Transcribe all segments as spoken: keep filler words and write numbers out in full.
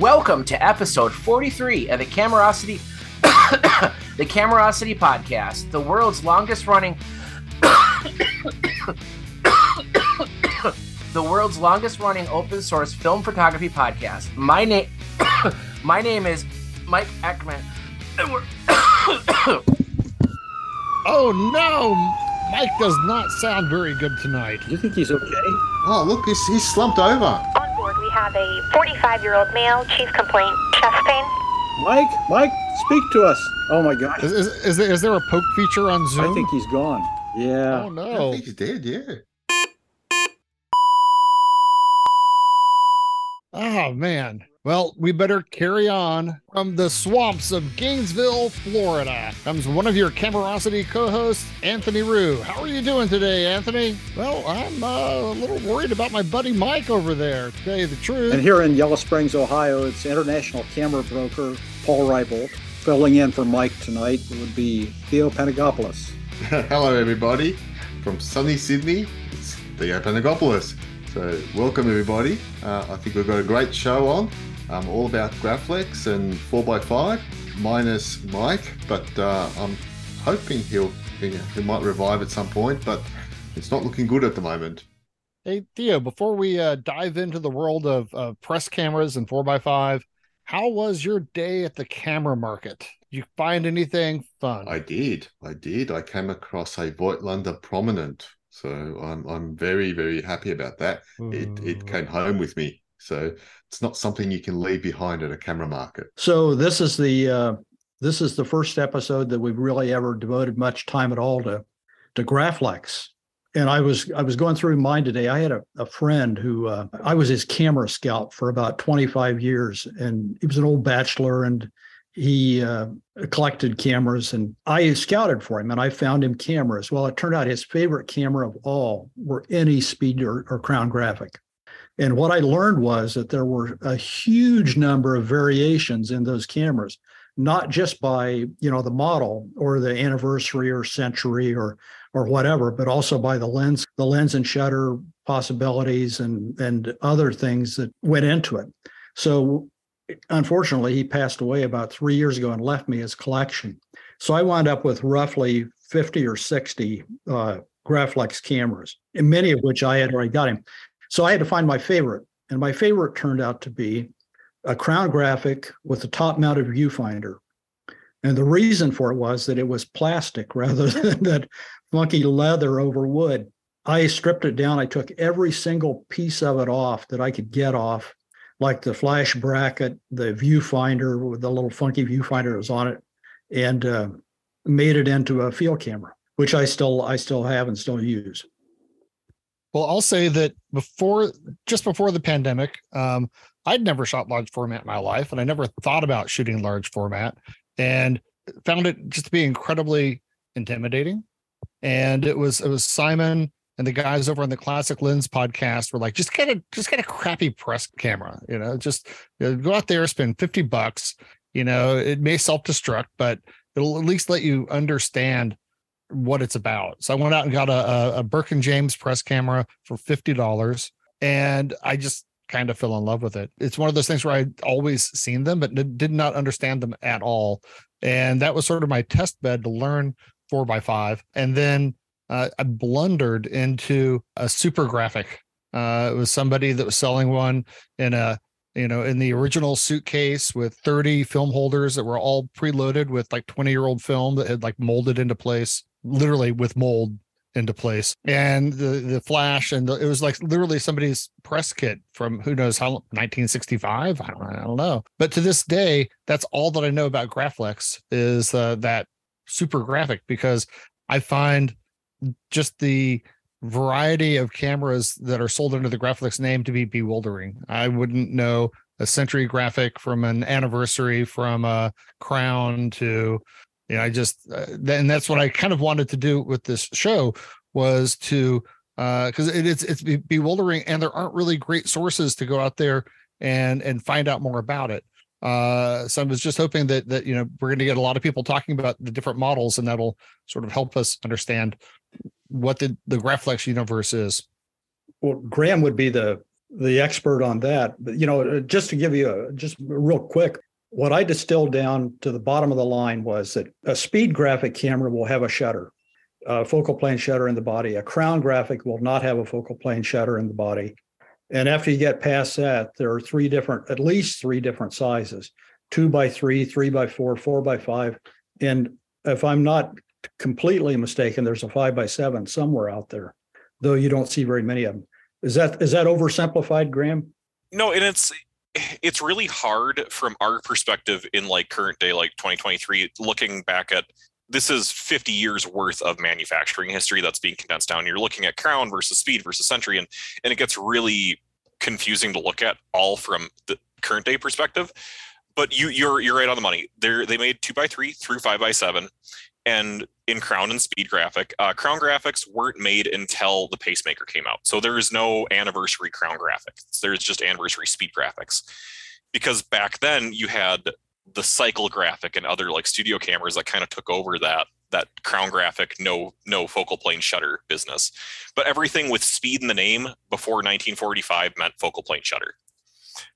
Welcome to episode forty-three of the Camerosity, the Camerosity podcast, the world's longest running, the world's longest running open source film photography podcast. My name, my name is Mike Eckman. And we're oh no. Mike does not sound very good tonight. You think he's okay? Oh, look, he's, he's slumped over. On board, we have a forty-five-year-old male, chief complaint, chest pain. Mike, Mike, speak to us. Oh, my God. Is, is, is, there, is there a poke feature on Zoom? I think he's gone. Yeah. Oh, no. I think he's dead, yeah. Oh, man. Well, we better carry on. From the swamps of Gainesville, Florida, comes one of your Camerosity co-hosts, Anthony Rue. How are you doing today, Anthony? Well, I'm uh, a little worried about my buddy Mike over there, to tell you the truth. And here in Yellow Springs, Ohio, it's international camera broker Paul Rybolt filling in for Mike tonight. It would be Theo Panagopoulos. Hello, everybody. From sunny Sydney, it's Theo Panagopoulos. So welcome, everybody. Uh, I think we've got a great show on. I'm all about Graflex and four by five, minus Mike, but uh, I'm hoping he'll, you know, he might revive at some point, but it's not looking good at the moment. Hey, Theo, before we uh, dive into the world of, of press cameras and four by five, how was your day at the camera market? Did you find anything fun? I did. I did. I came across a Voigtlander Prominent, so I'm, I'm very, very happy about that. Ooh. It it came home with me. So it's not something you can leave behind at a camera market. So this is the uh, this is the first episode that we've really ever devoted much time at all to to Graflex. And I was I was going through mine today. I had a, a friend who uh, I was his camera scout for about twenty-five years, and he was an old bachelor, and he uh, collected cameras. And I scouted for him, and I found him cameras. Well, it turned out his favorite camera of all were any Speed or, or Crown Graphic. And what I learned was that there were a huge number of variations in those cameras, not just by, you know, the model or the anniversary or century or or whatever, but also by the lens, the lens and shutter possibilities and, and other things that went into it. So unfortunately, he passed away about three years ago and left me his collection. So I wound up with roughly fifty or sixty uh, Graflex cameras, and many of which I had already got him. So I had to find my favorite, and my favorite turned out to be a Crown Graphic with a top-mounted viewfinder. And the reason for it was that it was plastic rather than that funky leather over wood. I stripped it down. I took every single piece of it off that I could get off, like the flash bracket, the viewfinder with the little funky viewfinder that was on it, and uh, made it into a field camera, which I still I still have and still use. Well, I'll say that before, just before the pandemic, um, I'd never shot large format in my life, and I never thought about shooting large format, and found it just to be incredibly intimidating. And it was it was Simon and the guys over on the Classic Lens podcast were like, just get a just get a crappy press camera, you know, just you know, go out there, spend fifty bucks, you know, it may self-destruct, but it'll at least let you understand what it's about. So I went out and got a, a Burke and James press camera for fifty dollars, and I just kind of fell in love with it. It's one of those things where I'd always seen them, but did not understand them at all. And that was sort of my test bed to learn four by five. And then uh, I blundered into a Super Graphic. Uh, it was somebody that was selling one in a, you know, in the original suitcase with thirty film holders that were all preloaded with like twenty year old film that had like molded into place. Literally with mold into place, and the the flash, and the, it was like literally somebody's press kit from who knows how long, nineteen sixty-five. I don't, I don't know. But to this day, that's all that I know about Graflex is uh, that Super Graphic, because I find just the variety of cameras that are sold under the Graflex name to be bewildering. I wouldn't know a century graphic from an anniversary, from a Crown to. You know, I just, uh, and that's what I kind of wanted to do with this show was to, because uh, it, it's it's bewildering, and there aren't really great sources to go out there and and find out more about it. Uh, so I was just hoping that that you know we're going to get a lot of people talking about the different models, and that'll sort of help us understand what the the Graflex universe is. Well, Graham would be the the expert on that. But, you know, just to give you a, just real quick, what I distilled down to the bottom of the line was that a Speed Graphic camera will have a shutter, a focal plane shutter in the body. A Crown Graphic will not have a focal plane shutter in the body. And after you get past that, there are three different, at least three different sizes, two by three, three by four, four by five. And if I'm not completely mistaken, there's a five by seven somewhere out there, though you don't see very many of them. Is that is that oversimplified, Graham? No, and it's it's really hard from our perspective in like current day, like twenty twenty-three, looking back at this is fifty years worth of manufacturing history that's being condensed down. You're looking at Crown versus Speed versus Century, and and it gets really confusing to look at all from the current day perspective. But you you're you're right on the money. They they made two by three through five by seven. And in Crown and Speed Graphic, uh, Crown Graphics weren't made until the Pacemaker came out. So there is no anniversary Crown Graphics. There's just anniversary Speed Graphics. Because back then you had the Cycle Graphic and other like studio cameras that kind of took over that that Crown Graphic, no, no focal plane shutter business. But everything with Speed in the name before nineteen forty-five meant focal plane shutter.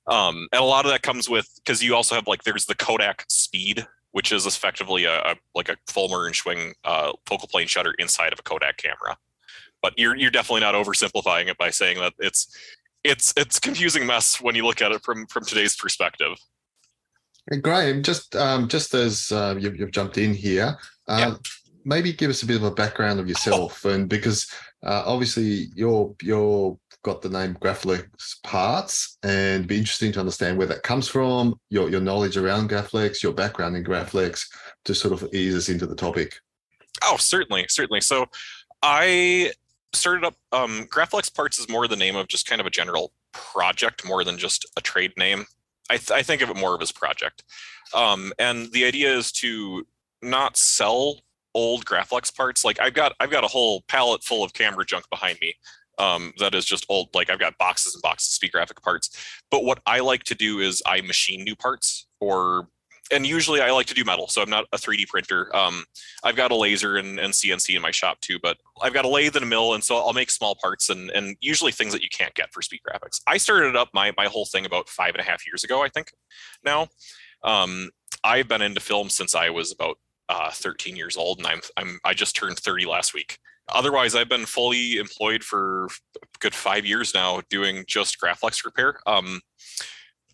Um, and a lot of that comes with, because you also have like, there's the Kodak Speed, which is effectively a, a like a Folmer and Schwing uh, focal plane shutter inside of a Kodak camera. But you're you're definitely not oversimplifying it by saying that it's it's it's confusing mess when you look at it from from today's perspective. And Graham, just um, just as uh, you've, you've jumped in here, uh, yeah. maybe give us a bit of a background of yourself, oh. and because uh, obviously you're you're got the name Graflex Parts, and it'd be interesting to understand where that comes from, your your knowledge around Graflex, your background in Graflex, to sort of ease us into the topic. Oh, certainly, certainly. So I started up, um, Graflex Parts is more the name of just kind of a general project more than just a trade name. I, th- I think of it more of as project. Um, and the idea is to not sell old Graflex parts. Like I've got, I've got a whole pallet full of camera junk behind me. Um, that is just old, like I've got boxes and boxes of Speed Graphic parts. But what I like to do is I machine new parts, or, and usually I like to do metal. So I'm not a three D printer. Um, I've got a laser and, and C N C in my shop too, but I've got a lathe and a mill. And so I'll make small parts and, and usually things that you can't get for Speed Graphics. I started up my, my whole thing about five and a half years ago, I think now. Um, I've been into film since I was about uh, thirteen years old, and I'm, I'm, I just turned thirty last week. Otherwise, I've been fully employed for a good five years now doing just Graflex repair. Um,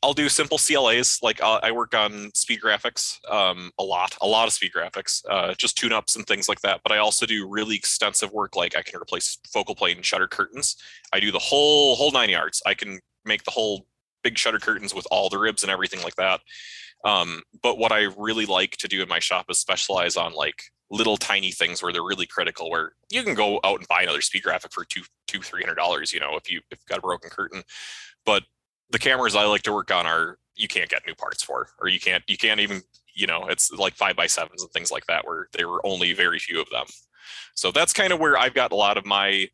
I'll do simple C L As, like uh, I work on Speed Graphics um, a lot, a lot of Speed Graphics, uh, just tune-ups and things like that. But I also do really extensive work, like I can replace focal plane and shutter curtains. I do the whole whole nine yards. I can make the whole big shutter curtains with all the ribs and everything like that. Um, but what I really like to do in my shop is specialize on like little tiny things where they're really critical, where you can go out and buy another Speed Graphic for two, two, three hundred dollars, you know, if you if you've got a broken curtain. But the cameras I like to work on are, you can't get new parts for, or you can't, you can't even, you know, it's like five by sevens and things like that, where there were only very few of them. So that's kind of where I've got a lot of my,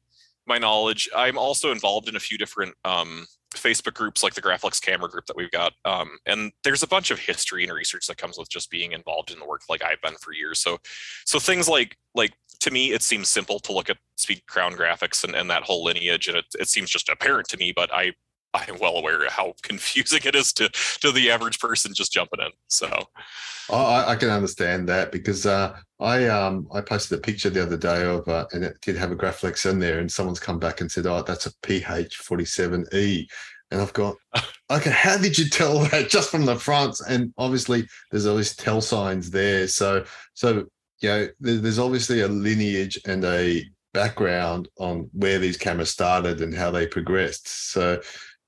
my knowledge. I'm also involved in a few different um, Facebook groups, like the Graflex camera group that we've got. Um, and there's a bunch of history and research that comes with just being involved in the work like I've been for years. So, so things like, like to me, it seems simple to look at Speed, Crown Graphics and, and that whole lineage. And it, it seems just apparent to me, but I, I'm well aware of how confusing it is to, to the average person just jumping in. So I, I can understand that, because uh, I um, I posted a picture the other day of, uh, and it did have a Graflex in there, and someone's come back and said, oh, that's a P H forty-seven E. And I've got, okay, how did you tell that just from the front? And obviously there's all these tell signs there. So, so you know, there's obviously a lineage and a background on where these cameras started and how they progressed. So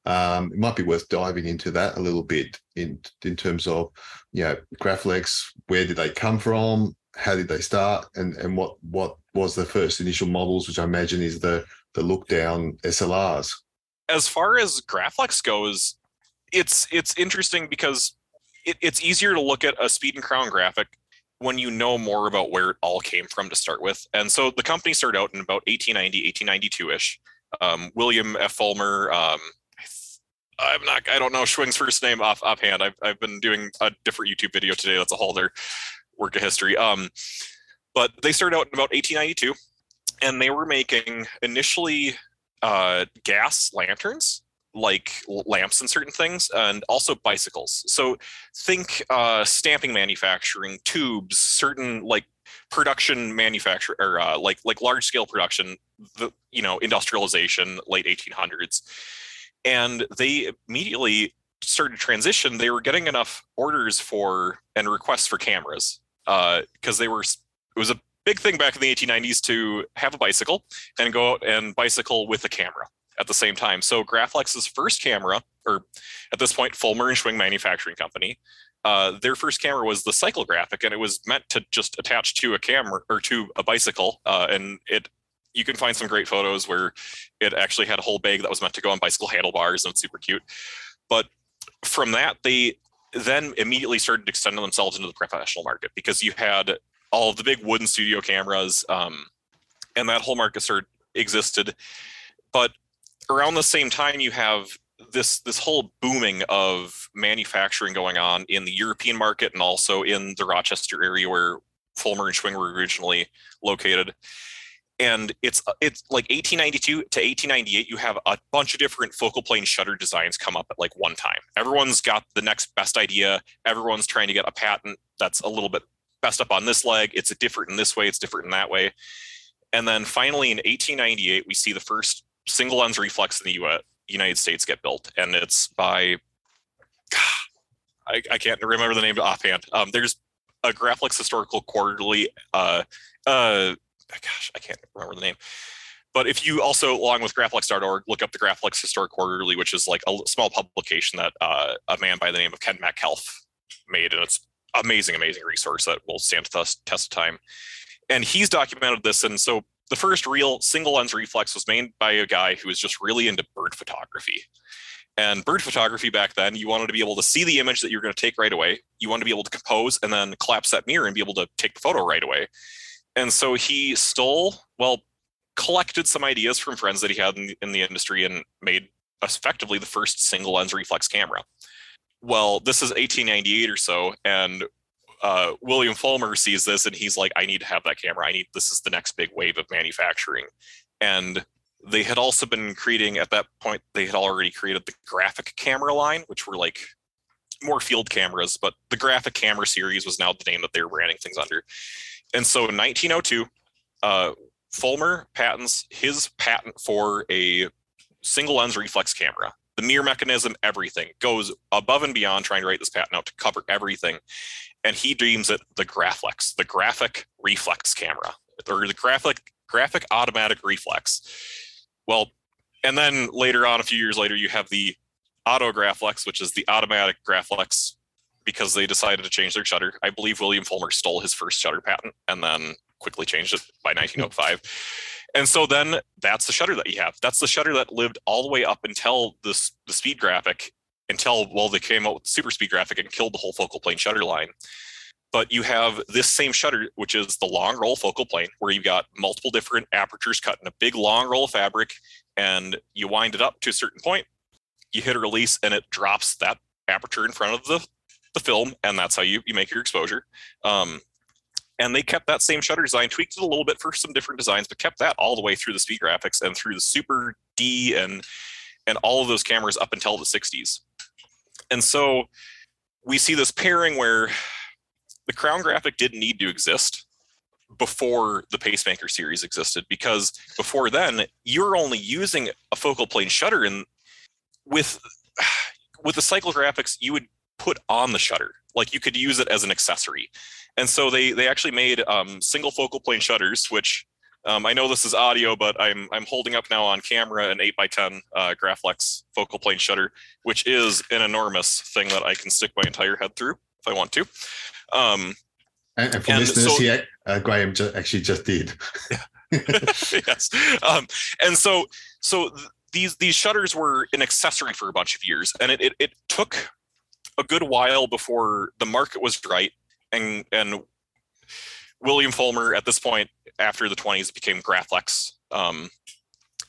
Um, it might be worth diving into that a little bit in in terms of, you know, Graflex, where did they come from, how did they start, and, and what what was the first initial models, which I imagine is the, the look-down S L Rs. As far as Graflex goes, it's it's interesting because it, it's easier to look at a Speed and Crown Graphic when you know more about where it all came from to start with. And so the company started out in about eighteen ninety, eighteen ninety-two-ish. Um, William F. Folmer, um, I'm not, I don't know Schwing's first name off offhand. I've, I've been doing a different YouTube video today. That's a whole other work of history. Um, but they started out in about eighteen ninety-two, and they were making initially uh, gas lanterns like lamps and certain things, and also bicycles. So think uh, stamping manufacturing, tubes, certain like production manufacture, or uh, like like large scale production, the, you know, industrialization, late eighteen hundreds. And they immediately started to transition. They were getting enough orders for and requests for cameras because uh, they were, it was a big thing back in the eighteen nineties to have a bicycle and go out and bicycle with a camera at the same time. So Graflex's first camera, or at this point, Folmer and Schwing Manufacturing Company, uh, their first camera was the Cycle Graphic, and it was meant to just attach to a camera or to a bicycle. Uh, and it, you can find some great photos where it actually had a whole bag that was meant to go on bicycle handlebars, and it's super cute. But from that, they then immediately started extending themselves into the professional market, because you had all of the big wooden studio cameras, um, and that whole market started, existed. But around the same time, you have this this whole booming of manufacturing going on in the European market, and also in the Rochester area where Folmer and Schwing were originally located. And it's it's like eighteen ninety-two to eighteen ninety-eight, you have a bunch of different focal plane shutter designs come up at like one time. Everyone's got the next best idea. Everyone's trying to get a patent that's a little bit best up on this leg. It's different in this way. It's different in that way. And then finally in eighteen ninety-eight, we see the first single lens reflex in the U S, United States get built, and it's by I, I can't remember the name offhand. Um, there's a Graflex Historical Quarterly. Uh, uh, gosh, I can't remember the name. But if you also, along with Graflex dot org, look up the Graflex Historical Quarterly, which is like a small publication that uh, a man by the name of Ken McHelf made, and it's amazing, amazing resource that will stand the test of time. And he's documented this, and so. The first real single lens reflex was made by a guy who was just really into bird photography. And bird photography back then, you wanted to be able to see the image that you're going to take right away. You wanted to be able to compose and then collapse that mirror and be able to take the photo right away. And so he stole, well, collected some ideas from friends that he had in the, in the industry and made effectively the first single lens reflex camera. Well, this is eighteen ninety-eight or so, and Uh, William Folmer sees this and he's like, I need to have that camera. I need, this is the next big wave of manufacturing. And they had also been creating, at that point, they had already created the graphic camera line, which were like more field cameras, but the graphic camera series was now the name that they were branding things under. And so in nineteen oh two, uh, Folmer patents his patent for a single lens reflex camera. The mirror mechanism, everything, goes above and beyond trying to write this patent out to cover everything. And he deems it the Graflex, the graphic reflex camera, or the graphic graphic automatic reflex. Well, and then later on, a few years later, you have the Auto Graflex, which is the automatic Graflex, because they decided to change their shutter. I believe William Folmer stole his first shutter patent and then quickly changed it by nineteen oh five. And so then that's the shutter that you have. That's the shutter that lived all the way up until this, the Speed Graphic, until, well, they came out with Super Speed Graphic and killed the whole focal plane shutter line. But you have this same shutter, which is the long roll focal plane, where you've got multiple different apertures cut in a big long roll of fabric, and you wind it up to a certain point, you hit a release, and it drops that aperture in front of the, the film, and that's how you, you make your exposure. Um, And they kept that same shutter design, tweaked it a little bit for some different designs, but kept that all the way through the Speed Graphics and through the Super D and and all of those cameras up until the sixties. And so we see this pairing where the Crown Graphic didn't need to exist before the Pacemaker series existed, because before then, you're only using a focal plane shutter. And with, with the Cycle Graphics, you would put on the shutter. Like, you could use it as an accessory. And so they they actually made um, single focal plane shutters, which um, I know this is audio, but I'm I'm holding up now on camera an eight by ten uh, Graflex focal plane shutter, which is an enormous thing that I can stick my entire head through if I want to. Um, and, and for and listeners, so, yeah, uh, Graham just, actually just did. Yes. Um, and so so th- these these shutters were an accessory for a bunch of years, and it it, it took a good while before the market was right. And and William Folmer, at this point, after the twenties, became Graflex. Um,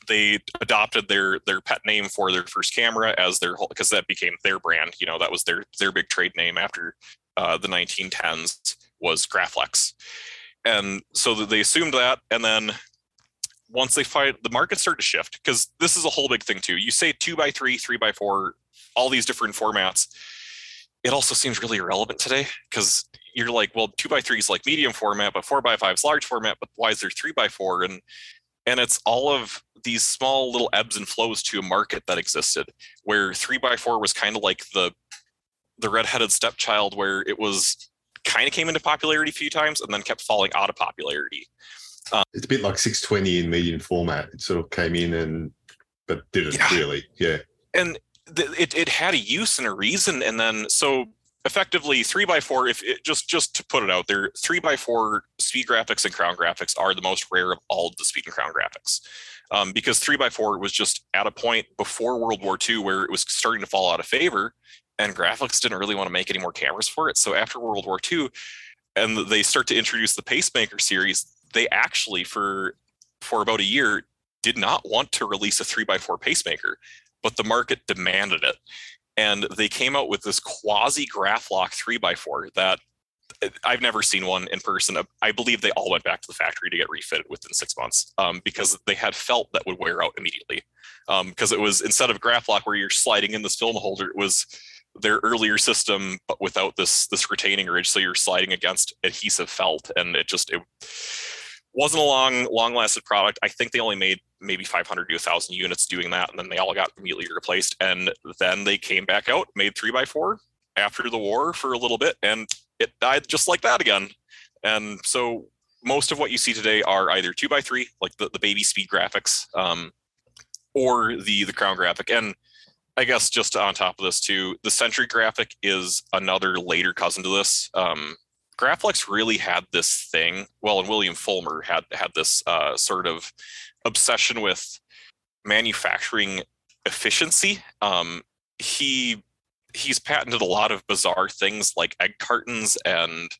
they adopted their their pet name for their first camera as their whole, because that became their brand. You know, that was their their big trade name after uh, the nineteen tens was Graflex. And so they assumed that, and then once they find the markets start to shift, because this is a whole big thing too. You say two by three, three by four, all these different formats. It also seems really irrelevant today because you're like, well, two by three is like medium format, but four by five is large format, but why is there three by four? And and it's all of these small little ebbs and flows to a market that existed where three by four was kind of like the the redheaded stepchild, where it was kind of came into popularity a few times and then kept falling out of popularity. Um, it's a bit like six twenty in medium format. It sort of came in and but didn't yeah. really. Yeah. And th- it it had a use and a reason. And then so effectively three by four, if it just just to put it out there, three by four Speed Graphics and Crown Graphics are the most rare of all the Speed and Crown Graphics. Um, because three by four was just at a point before World War Two where it was starting to fall out of favor, and Graflex didn't really want to make any more cameras for it. So after World War Two, and they start to introduce the Pacemaker series, they actually, for for about a year, did not want to release a three by four Pacemaker, but the market demanded it. And they came out with this quasi-Graflock three by four that I've never seen one in person. I believe they all went back to the factory to get refitted within six months um, because they had felt that would wear out immediately. Because um, it was, instead of Graflock where you're sliding in this film holder, it was their earlier system, but without this this retaining ridge. So you're sliding against adhesive felt, and it just it wasn't a long, long-lasted product. I think they only made maybe five hundred to one thousand units doing that, and then they all got immediately replaced. And then they came back out, made three by four after the war for a little bit, and it died just like that again. And so most of what you see today are either two by three, like the, the baby Speed Graphics, um, or the, the Crown Graphic. And I guess just on top of this too, the Century Graphic is another later cousin to this. Um, Graflex really had this thing, well, and William Folmer had had this uh, sort of obsession with manufacturing efficiency. Um, he he's patented a lot of bizarre things like egg cartons and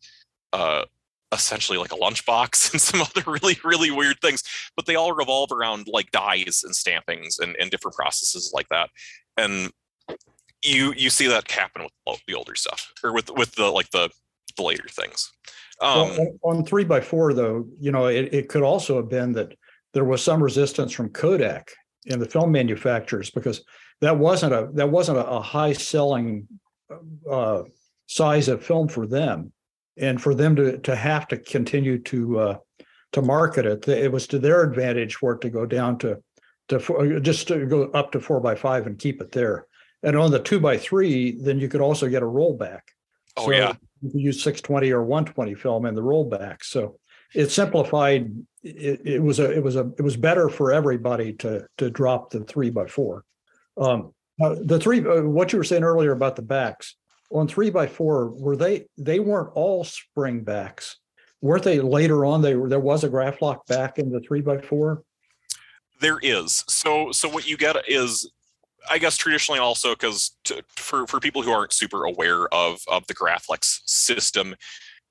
uh, essentially like a lunchbox and some other really, really weird things, but they all revolve around like dyes and stampings and, and different processes like that. And you you see that happen with the older stuff, or with with the like the the later things. Um, well, on three by four, though, you know, it, it could also have been that there was some resistance from Kodak and the film manufacturers, because that wasn't a that wasn't a, a high selling uh, size of film for them, and for them to to have to continue to uh, to market it, it was to their advantage for it to go down to. To just to go up to four by five and keep it there. And on the two by three, then you could also get a rollback. Oh, so yeah. You could use six twenty or one twenty film in the rollback. So it simplified. It, it was a it was a it was better for everybody to to drop the three by four. Um, the three. Uh, what you were saying earlier about the backs on three by four, were they they weren't all spring backs, weren't they? Later on, they were. There was a Graflock back in the three by four. There is. So so what you get is, I guess, traditionally also, because for, for people who aren't super aware of, of the Graflex system,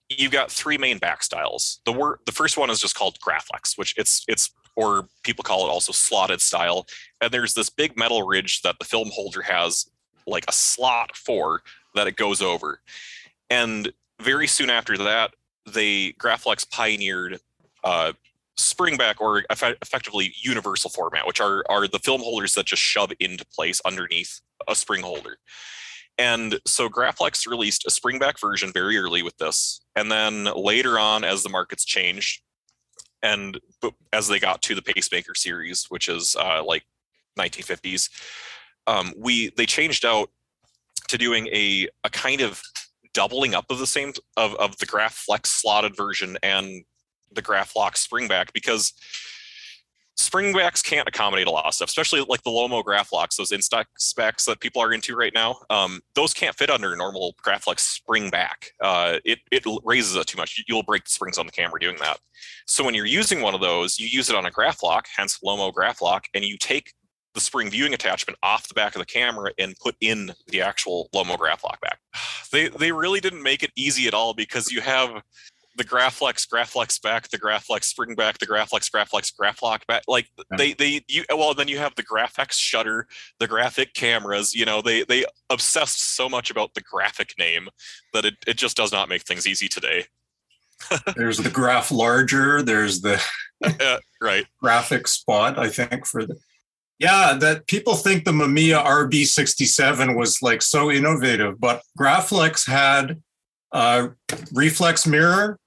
you've got three main back styles. The word, the first one is just called Graflex, which it's, it's or people call it also slotted style. And there's this big metal ridge that the film holder has like a slot for that it goes over. And very soon after that, they Graflex pioneered uh, springback, or effectively universal format, which are are the film holders that just shove into place underneath a spring holder. And so Graflex released a springback version very early with this, and then later on, as the markets changed, and as they got to the Pacemaker series, which is uh, like nineteen fifties, um, we they changed out to doing a a kind of doubling up of the same of of the Graflex slotted version and the Graflock springback, because springbacks can't accommodate a lot of stuff, especially like the Lomo Graflocks, those in-stock specs that people are into right now. Um, those can't fit under a normal Graflex springback. Uh, it it raises it too much. You'll break the springs on the camera doing that. So when you're using one of those, you use it on a Graflock, hence Lomo Graflock, and you take the spring viewing attachment off the back of the camera and put in the actual Lomo Graflock back. They they really didn't make it easy at all, because you have the Graflex, Graflex back, the Graflex spring back, the Graflex, Graflex, Graflock back. Like they, they, you, well, then you have the Grafx shutter, the graphic cameras, you know, they, they obsessed so much about the graphic name that it, it just does not make things easy today. There's the graph larger. There's the uh, right graphic spot, I think, for the. Yeah, that people think the Mamiya R B sixty-seven was like so innovative, but Graflex had a reflex mirror,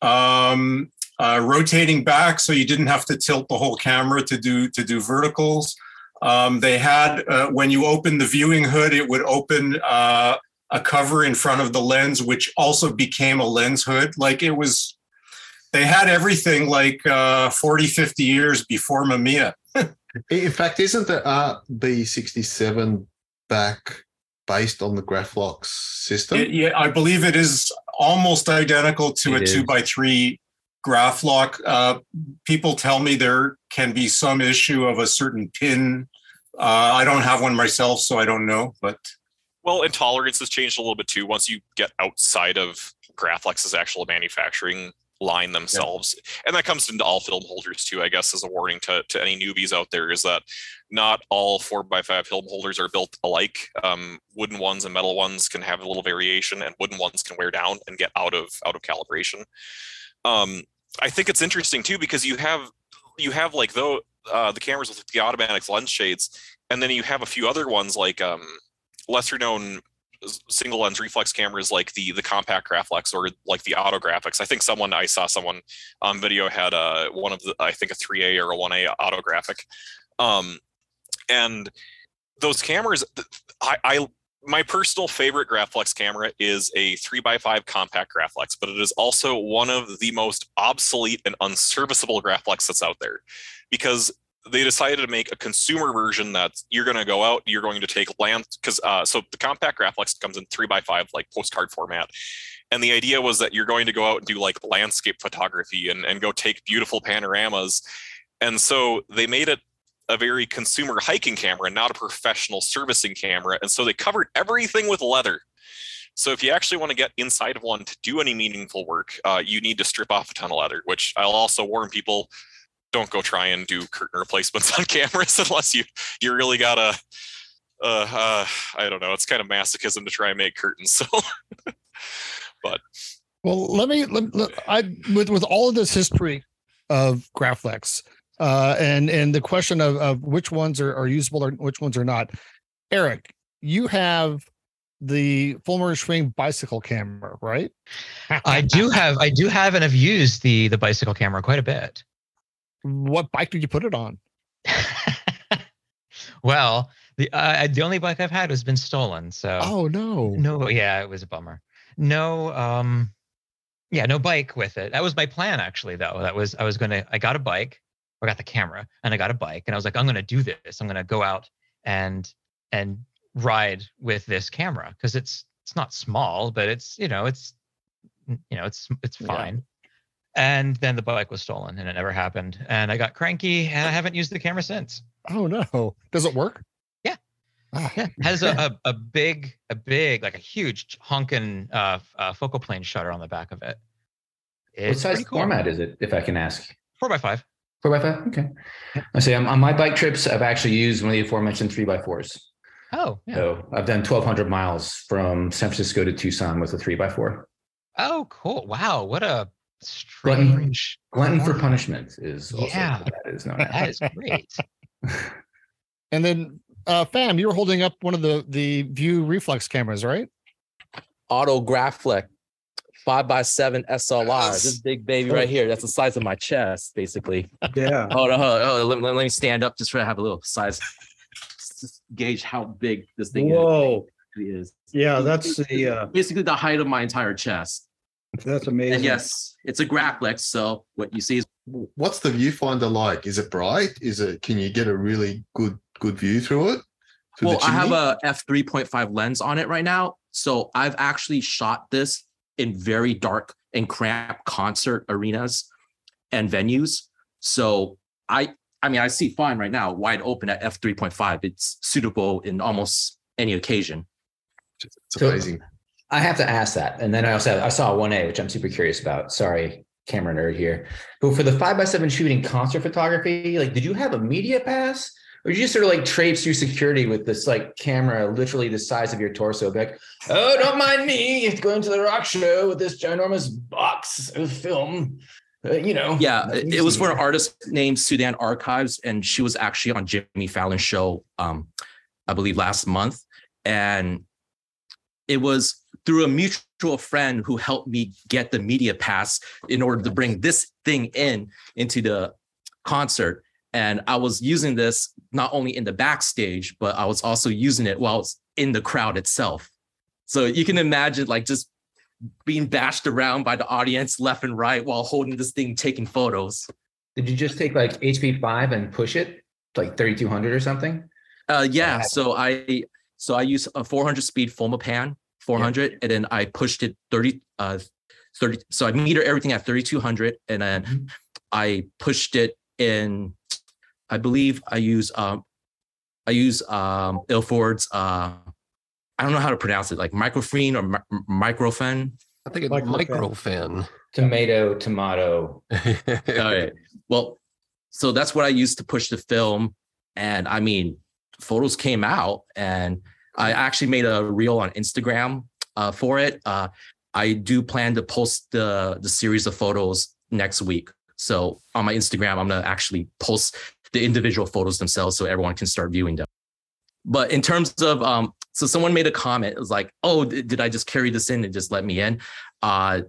um, uh, rotating back, so you didn't have to tilt the whole camera to do to do verticals. Um, they had uh, when you opened the viewing hood, it would open uh, a cover in front of the lens, which also became a lens hood. Like it was, they had everything like uh, forty, fifty years before Mamiya. In fact, isn't the R B sixty-seven back based on the Graflex system? It, yeah, I believe it is almost identical to it a is. two by three Graflex. Uh, people tell me there can be some issue of a certain pin. Uh, I don't have one myself, so I don't know. But well, and tolerance has changed a little bit too. Once you get outside of Graflex's actual manufacturing line themselves. Yeah. And that comes into all film holders too, I guess, as a warning to, to any newbies out there, is that not all four by five film holders are built alike. Um, wooden ones and metal ones can have a little variation, and wooden ones can wear down and get out of out of calibration. Um, I think it's interesting too, because you have you have like though uh, the cameras with the automatic lens shades, and then you have a few other ones like um, lesser known single lens reflex cameras like the the compact Graflex or like the Auto Graphics. I think someone I saw someone on video had a one of the I think a three A or a one A Auto Graphic, um, and those cameras. I, I my personal favorite Graflex camera is a three by five compact Graflex, but it is also one of the most obsolete and unserviceable Graflex that's out there, because they decided to make a consumer version that you're going to go out, you're going to take land, because uh, so the compact Graflex comes in three by five, like postcard format. And the idea was that you're going to go out and do like landscape photography and, and go take beautiful panoramas. And so they made it a very consumer hiking camera, not a professional servicing camera. And so they covered everything with leather. So if you actually want to get inside of one to do any meaningful work, uh, you need to strip off a ton of leather, which I'll also warn people, don't go try and do curtain replacements on cameras unless you you really got a, uh, uh, I don't know, it's kind of masochism to try and make curtains. So, but well, let me let, let, I with with all of this history of Graflex uh, and and the question of, of which ones are, are usable or which ones are not. Eric, you have the Folmer and Schwing bicycle camera, right? I do have I do have and have used the the bicycle camera quite a bit. What bike did you put it on? Well, the uh, the only bike I've had has been stolen. So oh no, no, yeah, it was a bummer. No, um, yeah, no bike with it. That was my plan actually, though. That was I was gonna. I got a bike. I got the camera, and I got a bike, and I was like, I'm gonna do this. I'm gonna go out and and ride with this camera, because it's it's not small, but it's you know it's you know it's it's fine. Yeah. And then the bike was stolen, and it never happened. And I got cranky, and I haven't used the camera since. Oh no! Does it work? Yeah, oh, yeah. It has a, a big, a big, like a huge honking uh, uh, focal plane shutter on the back of it. It's what size cool. format is it, if I can ask? Four by five. Four by five. Okay. I say on my bike trips, I've actually used one of the aforementioned three by fours. Oh. Yeah. So I've done twelve hundred miles from San Francisco to Tucson with a three by four. Oh, cool! Wow, what a Glutton, glutton for punishment is also yeah. what that is known. That is great. And then, uh, Fam, you were holding up one of the the View reflex cameras, right? Auto Graflex, five by seven S L R. Yes. This big baby right here. That's the size of my chest, basically. Yeah. Oh, no, oh, oh let, let, let me stand up just for to have a little size. Just gauge how big this thing Whoa. Is. It is. Yeah, that's the uh... basically the height of my entire chest. That's amazing. And yes, it's a Graflex, so what you see is... What's the viewfinder like? Is it bright? Is it? Can you get a really good good view through it? Through well, I have a f three point five lens on it right now, so I've actually shot this in very dark and cramped concert arenas and venues. So I, I mean, I see fine right now, wide open at f three point five. It's suitable in almost any occasion. It's amazing. So, I have to ask that. And then I also have, I saw a one A, which I'm super curious about. Sorry, camera nerd here. But for the five by seven shooting concert photography, like, did you have a media pass Or you just sort of like traipse through security with this like camera literally the size of your torso, be like, oh, don't mind me, it's going to the rock show with this ginormous box of film. Uh, you know. Yeah, it was for an artist named Sudan Archives, and she was actually on Jimmy Fallon's show, um, I believe last month. And it was through a mutual friend who helped me get the media pass in order to bring this thing in into the concert. And I was using this not only in the backstage, but I was also using it while it's in the crowd itself. So you can imagine like just being bashed around by the audience left and right while holding this thing, taking photos. Did you just take like H P five and push it to like thirty-two hundred or something? Uh, yeah. So I so I used a four hundred speed Foma Pan four hundred, yeah. And then I pushed it thirty, uh, thirty. So I meter everything at thirty-two hundred, and then mm-hmm. I pushed it in. I believe I use um, I use um, Ilford's. Uh, I don't know how to pronounce it, like microfine or mi- microfen. I think it's microfen. Tomato, tomato. All right. Well, so that's what I used to push the film, and I mean, photos came out, and I actually made a reel on Instagram uh, for it. Uh, I do plan to post the the series of photos next week. So on my Instagram, I'm gonna actually post the individual photos themselves so everyone can start viewing them. But in terms of, um, so someone made a comment. It was like, oh, th- did I just carry this in and just let me in? Uh,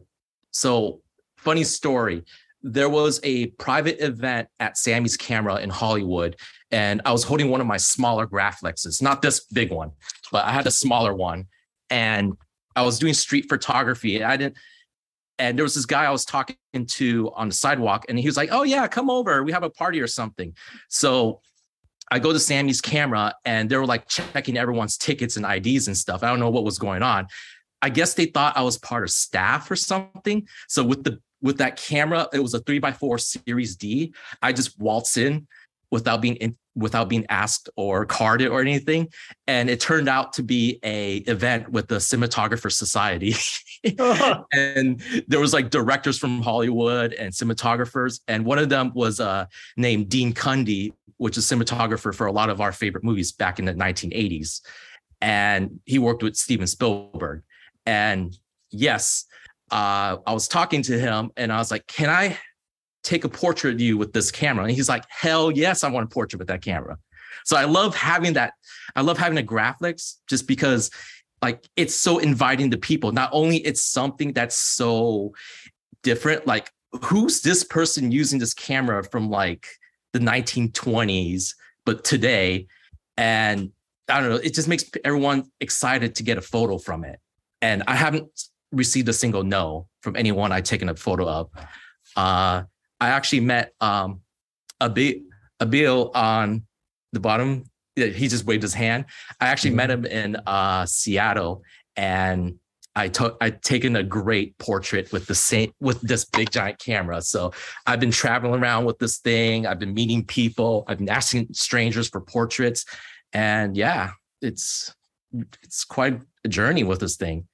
so funny story. There was a private event at Sammy's Camera in Hollywood, and I was holding one of my smaller Graflexes, not this big one, but I had a smaller one. And I was doing street photography. And I didn't, and there was this guy I was talking to on the sidewalk, and he was like, oh yeah, come over, we have a party or something. So I go to Sammy's Camera, and they were like checking everyone's tickets and I Ds and stuff. I don't know what was going on. I guess they thought I was part of staff or something. So with the with that camera, it was a three by four Series D. I just waltzed in without being in, without being asked or carded or anything. And it turned out to be a event with the Cinematographer Society. And there was like directors from Hollywood and cinematographers. And one of them was uh, named Dean Cundy, which is cinematographer for a lot of our favorite movies back in the nineteen eighties. And he worked with Steven Spielberg. And yes, uh, I was talking to him, and I was like, can I take a portrait of you with this camera? And he's like, hell yes, I want a portrait with that camera. So I love having that. I love having a Graflex just because like it's so inviting to people. Not only it's something that's so different, like who's this person using this camera from like the nineteen twenties, but today? And I don't know, it just makes everyone excited to get a photo from it. And I haven't received a single no from anyone I've taken a photo of. Uh, I actually met um, Abil, Abil on the bottom. He just waved his hand. I actually mm-hmm. met him in uh, Seattle, and I took I taken a great portrait with the same with this big giant camera. So I've been traveling around with this thing. I've been meeting people. I've been asking strangers for portraits, and yeah, it's it's quite a journey with this thing.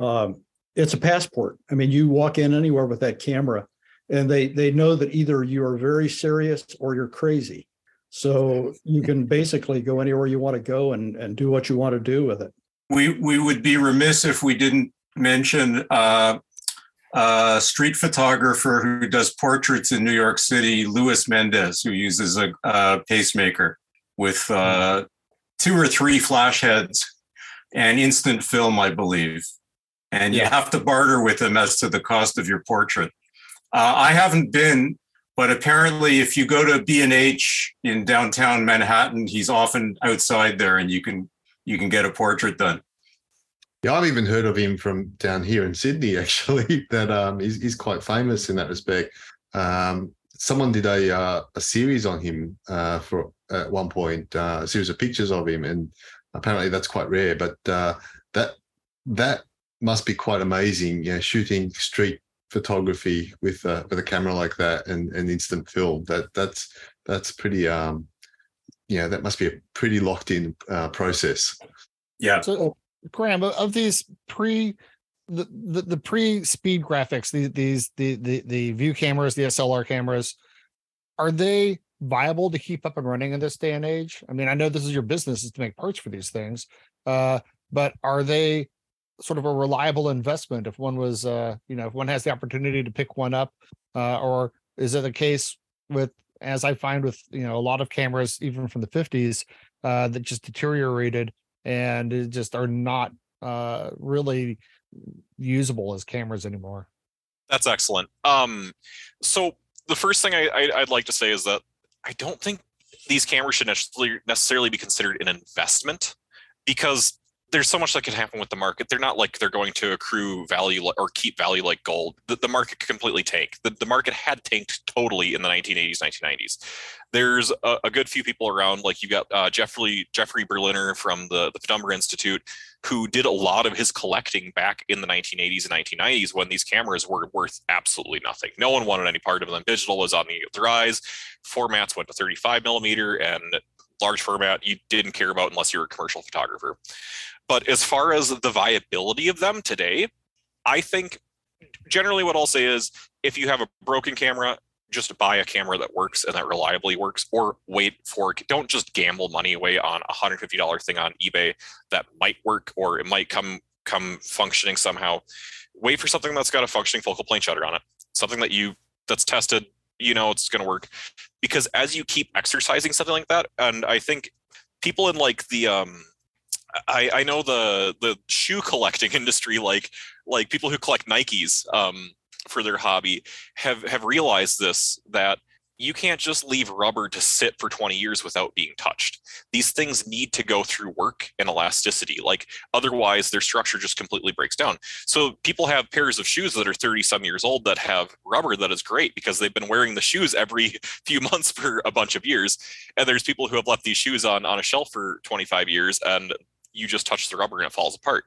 Um, it's a passport. I mean, you walk in anywhere with that camera, and they they know that either you are very serious or you're crazy. So you can basically go anywhere you want to go and, and do what you want to do with it. We we would be remiss if we didn't mention uh, a street photographer who does portraits in New York City, Luis Mendez, who uses a, a pacemaker with uh, two or three flash heads and instant film, I believe. And you yeah. have to barter with them as to the cost of your portrait. Uh, I haven't been, but apparently if you go to B and H in downtown Manhattan, he's often outside there, and you can you can get a portrait done. Yeah, I've even heard of him from down here in Sydney, actually, that um, he's, he's quite famous in that respect. Um, someone did a uh, a series on him uh, for at one point, uh, a series of pictures of him, and apparently that's quite rare, but uh, that that must be quite amazing, you know, shooting street photography with uh, with a camera like that and an instant film. That that's that's pretty um yeah that must be a pretty locked in uh, process. Yeah. So Graham, of these pre the the, the pre speed graphics, these these the, the the view cameras, the S L R cameras, are they viable to keep up and running in this day and age? I mean, I know this is your business is to make parts for these things, uh, but are they sort of a reliable investment if one was, uh, you know, if one has the opportunity to pick one up, uh, or is it a case with, as I find with, you know, a lot of cameras, even from the fifties, uh, that just deteriorated and just are not uh, really usable as cameras anymore? That's excellent. Um, so the first thing I, I, I'd like to say is that I don't think these cameras should necessarily, necessarily be considered an investment, because there's so much that can happen with the market. They're not like they're going to accrue value or keep value like gold. The, the market could completely tank. The, the market had tanked totally in the nineteen eighties, nineteen nineties. There's a, a good few people around, like you got uh, Jeffrey Jeffrey Berliner from the, the Penumbra Institute, who did a lot of his collecting back in the nineteen eighties and nineteen nineties when these cameras were worth absolutely nothing. No one wanted any part of them. Digital was on the rise. Formats went to thirty-five millimeter and large format you didn't care about unless you were a commercial photographer. But as far as the viability of them today, I think generally what I'll say is if you have a broken camera, just buy a camera that works and that reliably works, or wait for it. Don't just gamble money away on a one hundred fifty dollars thing on eBay that might work or it might come come functioning somehow. Wait for something that's got a functioning focal plane shutter on it, something that you that's tested, you know it's going to work. Because as you keep exercising something like that, and I think people in like the um I, I know the the shoe collecting industry, like like people who collect Nikes um for their hobby have have realized this, that you can't just leave rubber to sit for twenty years without being touched. These things need to go through work and elasticity, like otherwise their structure just completely breaks down. So people have pairs of shoes that are thirty some years old that have rubber that is great because they've been wearing the shoes every few months for a bunch of years. And there's people who have left these shoes on, on a shelf for twenty-five years and you just touch the rubber and it falls apart.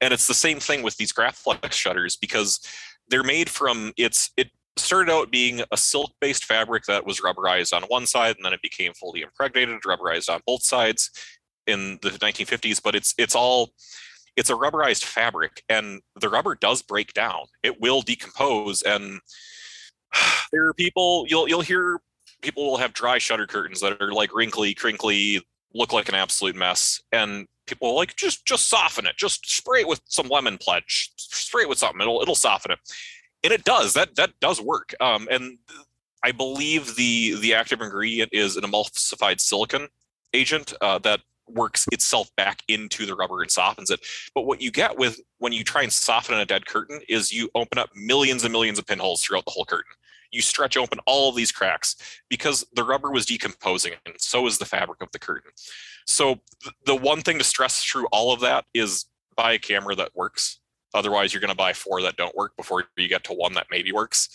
And it's the same thing with these Graflex shutters, because they're made from, it's, it, started out being a silk-based fabric that was rubberized on one side, and then it became fully impregnated, rubberized on both sides in the nineteen fifties. But it's it's all it's a rubberized fabric, and the rubber does break down. It will decompose, and there are people you'll you'll hear people will have dry shutter curtains that are like wrinkly, crinkly, look like an absolute mess, and people are like just just soften it, just spray it with some lemon pledge, spray it with something, it'll it'll soften it. And it does, that that does work. Um, and I believe the the active ingredient is an emulsified silicon agent uh, that works itself back into the rubber and softens it. But what you get with when you try and soften a dead curtain is you open up millions and millions of pinholes throughout the whole curtain. You stretch open all of these cracks because the rubber was decomposing, and so is the fabric of the curtain. So th- the one thing to stress through all of that is buy a camera that works. Otherwise, you're going to buy four that don't work before you get to one that maybe works,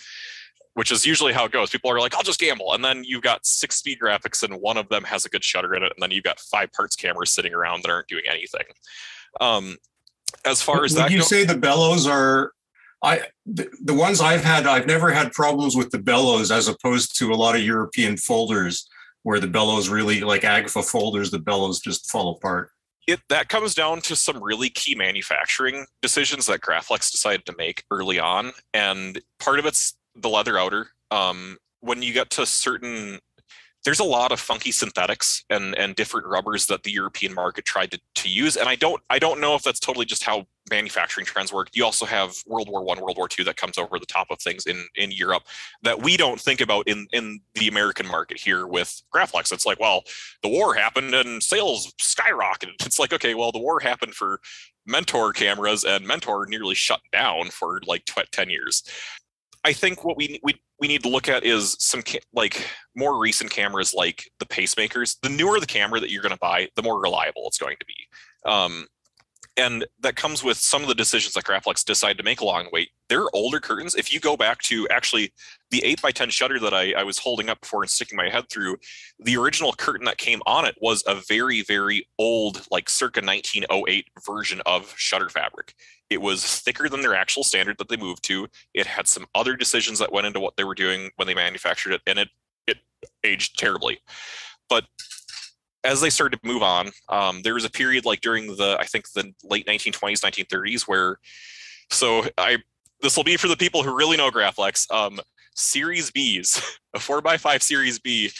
which is usually how it goes. People are like, I'll just gamble. And then you've got six Speed Graphics and one of them has a good shutter in it. And then you've got five parts cameras sitting around that aren't doing anything. Um, as far as Would that you goes, say the bellows are, I the, the ones I've had, I've never had problems with the bellows as opposed to a lot of European folders where the bellows really, like Agfa folders, the bellows just fall apart. It, that comes down to some really key manufacturing decisions that Graflex decided to make early on. And part of it's the leather outer. Um, when you get to certain, there's a lot of funky synthetics and, and different rubbers that the European market tried to, to use. And I don't I don't know if that's totally just how manufacturing trends work. You also have World War One, World War Two that comes over the top of things in, in Europe that we don't think about in, in the American market here with Graflex. It's like, well, the war happened and sales skyrocketed. It's like, okay, well, the war happened for Mentor cameras, and Mentor nearly shut down for like ten years. I think what we we we need to look at is some ca- like more recent cameras, like the Pacemakers. The newer the camera that you're going to buy, the more reliable it's going to be, um, and that comes with some of the decisions that Graflex decided to make along the way. There are older curtains. If you go back to actually the eight by ten shutter that I, I was holding up before and sticking my head through, the original curtain that came on it was a very very old, like circa nineteen oh eight version of shutter fabric. It was thicker than their actual standard that they moved to. It had some other decisions that went into what they were doing when they manufactured it, and it it aged terribly. But as they started to move on, um, there was a period like during the, I think the late nineteen twenties, nineteen thirties, where, so I, this will be for the people who really know Graflex, um, Series Bs, a four by five Series B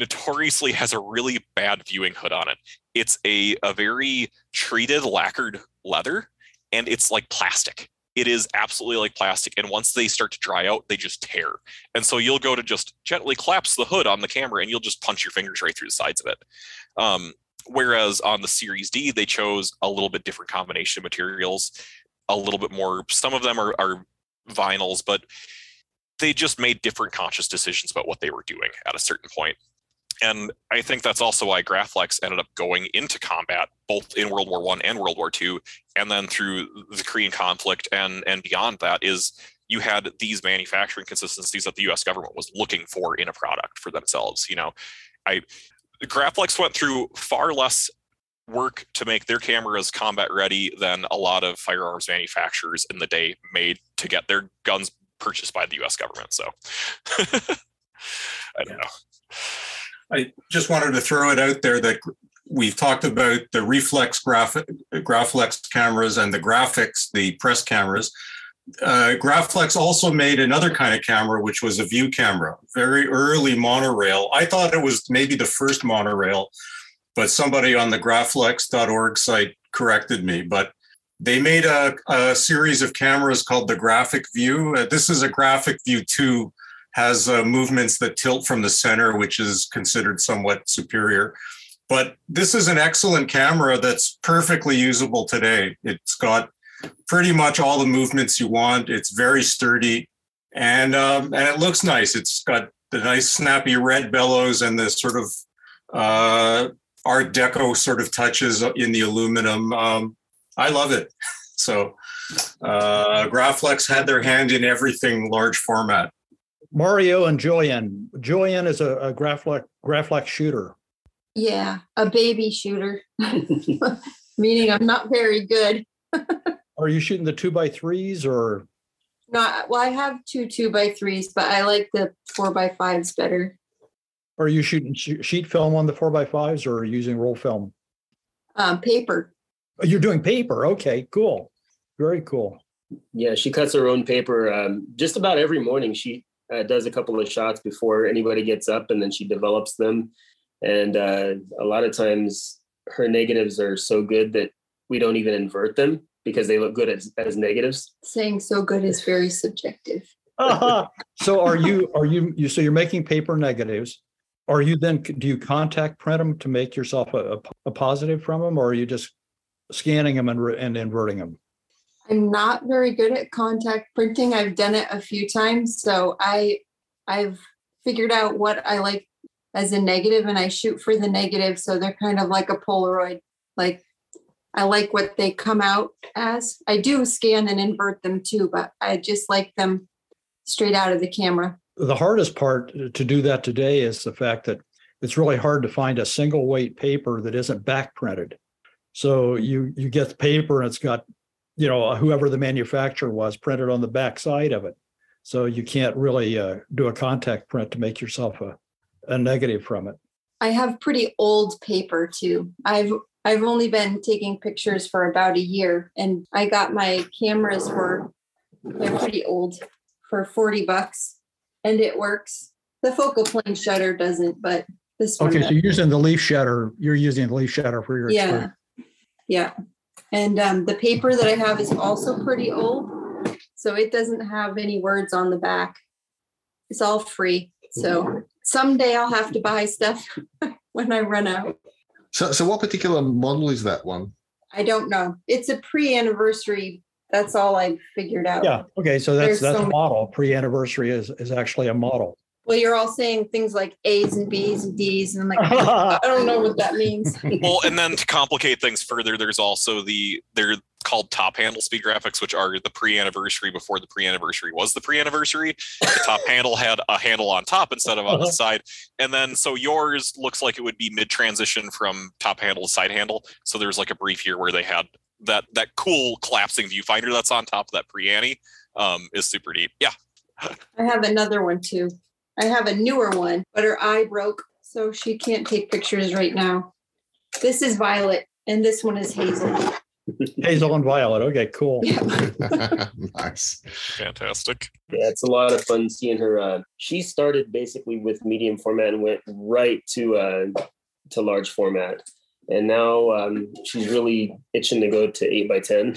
notoriously has a really bad viewing hood on it. It's a, a very treated lacquered leather, and it's like plastic. It is absolutely like plastic. And once they start to dry out, they just tear. And so you'll go to just gently collapse the hood on the camera and you'll just punch your fingers right through the sides of it. Um, whereas on the Series D, they chose a little bit different combination of materials, a little bit more. Some of them are, are vinyls, but they just made different conscious decisions about what they were doing at a certain point. And I think that's also why Graflex ended up going into combat, both in World War One and World War Two, and then through the Korean conflict and, and beyond that, is you had these manufacturing consistencies that the U S government was looking for in a product for themselves. You know, I Graflex went through far less work to make their cameras combat ready than a lot of firearms manufacturers in the day made to get their guns purchased by the U S government. So I don't yeah. know. I just wanted to throw it out there that we've talked about the reflex graph, Graflex cameras and the graphics, the press cameras. Uh, Graflex also made another kind of camera, which was a view camera, very early monorail. I thought it was maybe the first monorail, but somebody on the graflex dot org site corrected me. But they made a, a series of cameras called the Graphic View. Uh, this is a Graphic View two. Has uh, movements that tilt from the center, which is considered somewhat superior. But this is an excellent camera that's perfectly usable today. It's got pretty much all the movements you want. It's very sturdy, and um, and it looks nice. It's got the nice snappy red bellows and the sort of uh, Art Deco sort of touches in the aluminum. Um, I love it. So uh, Graflex had their hand in everything large format. Mario and Julian. Julian is a, a Graflex, Graflex shooter. Yeah, a baby shooter, meaning I'm not very good. Are you shooting the two by threes or? Not, well, I have two two by threes, but I like the four by fives better. Are you shooting sheet film on the four by fives or using roll film? Um, paper. You're doing paper. Okay, cool. Very cool. Yeah, she cuts her own paper um, just about every morning. She Uh, does a couple of shots before anybody gets up, and then she develops them. And uh, a lot of times her negatives are so good that we don't even invert them because they look good as, as negatives. Saying so good is very subjective. Uh-huh. So are you, are you, you, so you're making paper negatives. Are you then, do you contact print them to make yourself a, a positive from them, or are you just scanning them and, and inverting them? I'm not very good at contact printing. I've done it a few times, so I, I've figured out what I like as a negative, and I shoot for the negative, so they're kind of like a Polaroid. Like, I like what they come out as. I do scan and invert them too, but I just like them straight out of the camera. The hardest part to do that today is the fact that it's really hard to find a single weight paper that isn't back printed. So you you get the paper and it's got, you know, whoever the manufacturer was printed on the back side of it. So you can't really uh, do a contact print to make yourself a, a negative from it. I have pretty old paper too. I've I've only been taking pictures for about a year, and I got my cameras for, they're pretty old, for forty bucks, and it works. The focal plane shutter doesn't, but this one. Okay, so you're using the leaf shutter. You're using the leaf shutter for your experience. Yeah. Yeah. And um, the paper that I have is also pretty old, so it doesn't have any words on the back. It's all free. So someday I'll have to buy stuff when I run out. So, so what particular model is that one? I don't know. It's a pre-anniversary. That's all I figured out. Yeah. Okay. So that's There's that's so a model. Pre-anniversary is, is actually a model. Well, you're all saying things like A's and B's and D's, and I'm like, I don't know what that means. Well, and then to complicate things further, there's also the, they're called top handle speed graphics, which are the pre-anniversary before the pre-anniversary was the pre-anniversary. The top handle had a handle on top instead of on uh-huh. the side. And then, so yours looks like it would be mid-transition from top handle to side handle. So there's like a brief here where they had that, that cool collapsing viewfinder that's on top of that pre-annie um, is super deep. Yeah. I have another one too. I have a newer one, but her eye broke, so she can't take pictures right now. This is Violet, and this one is Hazel. Hazel and Violet. Okay, cool. Yeah. Nice. Fantastic. Yeah, it's a lot of fun seeing her. Uh, she started basically with medium format and went right to uh, to large format. And now um, she's really itching to go to eight by ten.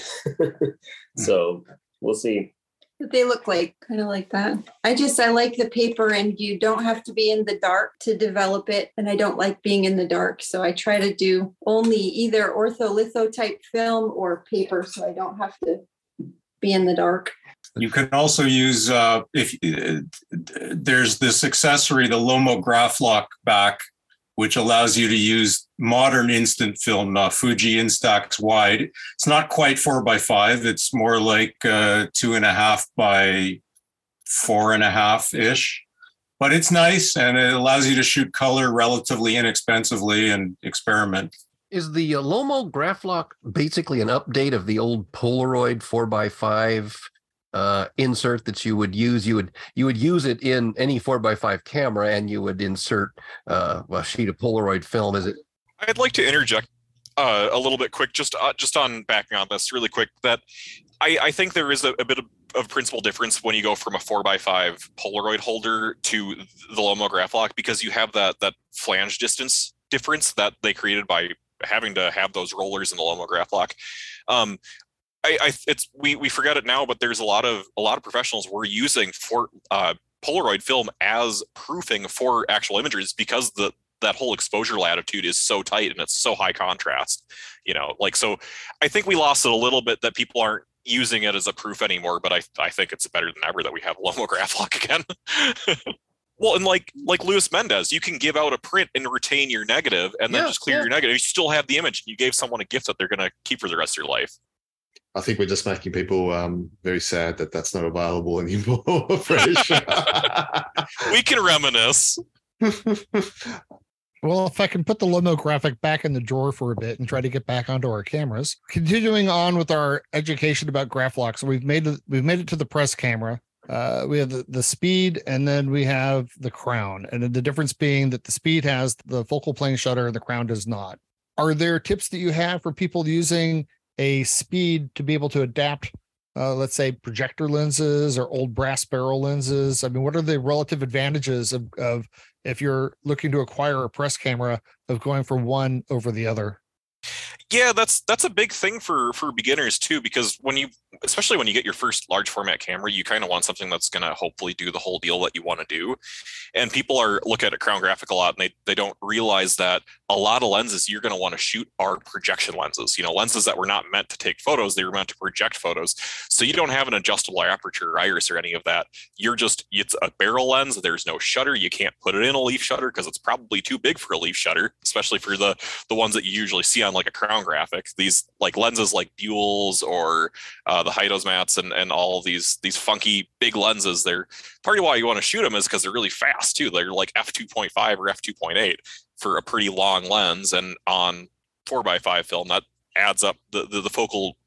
So we'll see. They look like kind of like that. I just, I like the paper, and you don't have to be in the dark to develop it. And I don't like being in the dark. So I try to do only either ortholitho type film or paper, so I don't have to be in the dark. You can also use, uh, if uh, there's this accessory, the Lomo Graphlock back, which allows you to use modern instant film, not Fuji Instax wide. It's not quite four by five. It's more like uh, two and a half by four and a half ish, but it's nice. And it allows you to shoot color relatively inexpensively and experiment. Is the uh, Lomo Graphlock basically an update of the old Polaroid four by five Uh, insert that you would use? You would you would use it in any four by five camera, and you would insert uh, a sheet of Polaroid film. Is it? I'd like to interject uh, a little bit quick, just uh, just on backing on this really quick. That I, I think there is a, a bit of, of principal difference when you go from a four by five Polaroid holder to the Lomo Graphlock, because you have that that flange distance difference that they created by having to have those rollers in the Lomo Graphlock. Um, I, I, it's we we forget it now, but there's a lot of a lot of professionals were using for uh, Polaroid film as proofing for actual images, because the that whole exposure latitude is so tight and it's so high contrast, you know. Like, so I think we lost it a little bit that people aren't using it as a proof anymore. But I I think it's better than ever that we have Lomo Graphlock again. Well, and like like Luis Mendez, you can give out a print and retain your negative, and then yeah, just clear yeah. your negative. You still have the image. You gave someone a gift that they're going to keep for the rest of their life. I think we're just making people um, very sad that that's not available anymore. We can reminisce. Well, if I can put the Lomo Graphic back in the drawer for a bit and try to get back onto our cameras. Continuing on with our education about Graphlock, so we've made it, we've made it to the press camera. Uh, we have the, the Speed, and then we have the Crown. And the difference being that the Speed has the focal plane shutter and the Crown does not. Are there tips that you have for people using a Speed to be able to adapt, uh, let's say, projector lenses or old brass barrel lenses? I mean, what are the relative advantages of, of if you're looking to acquire a press camera, of going for one over the other? Yeah, that's that's a big thing for for beginners too, because when you, especially when you get your first large format camera, you kind of want something that's going to hopefully do the whole deal that you want to do. And people are look at a Crown Graphic a lot, and they they don't realize that a lot of lenses you're going to want to shoot are projection lenses. You know, lenses that were not meant to take photos; they were meant to project photos. So you don't have an adjustable aperture, or iris, or any of that. You're just it's a barrel lens. There's no shutter. You can't put it in a leaf shutter because it's probably too big for a leaf shutter, especially for the the ones that you usually see on like a Crown Graphic. These like lenses like Buell's or uh, the Hydosmats and and all these these funky big lenses, they're part of why you want to shoot them is because they're really fast too. They're like f two point five or f two point eight for a pretty long lens, and on four by five film that adds up the the, the focal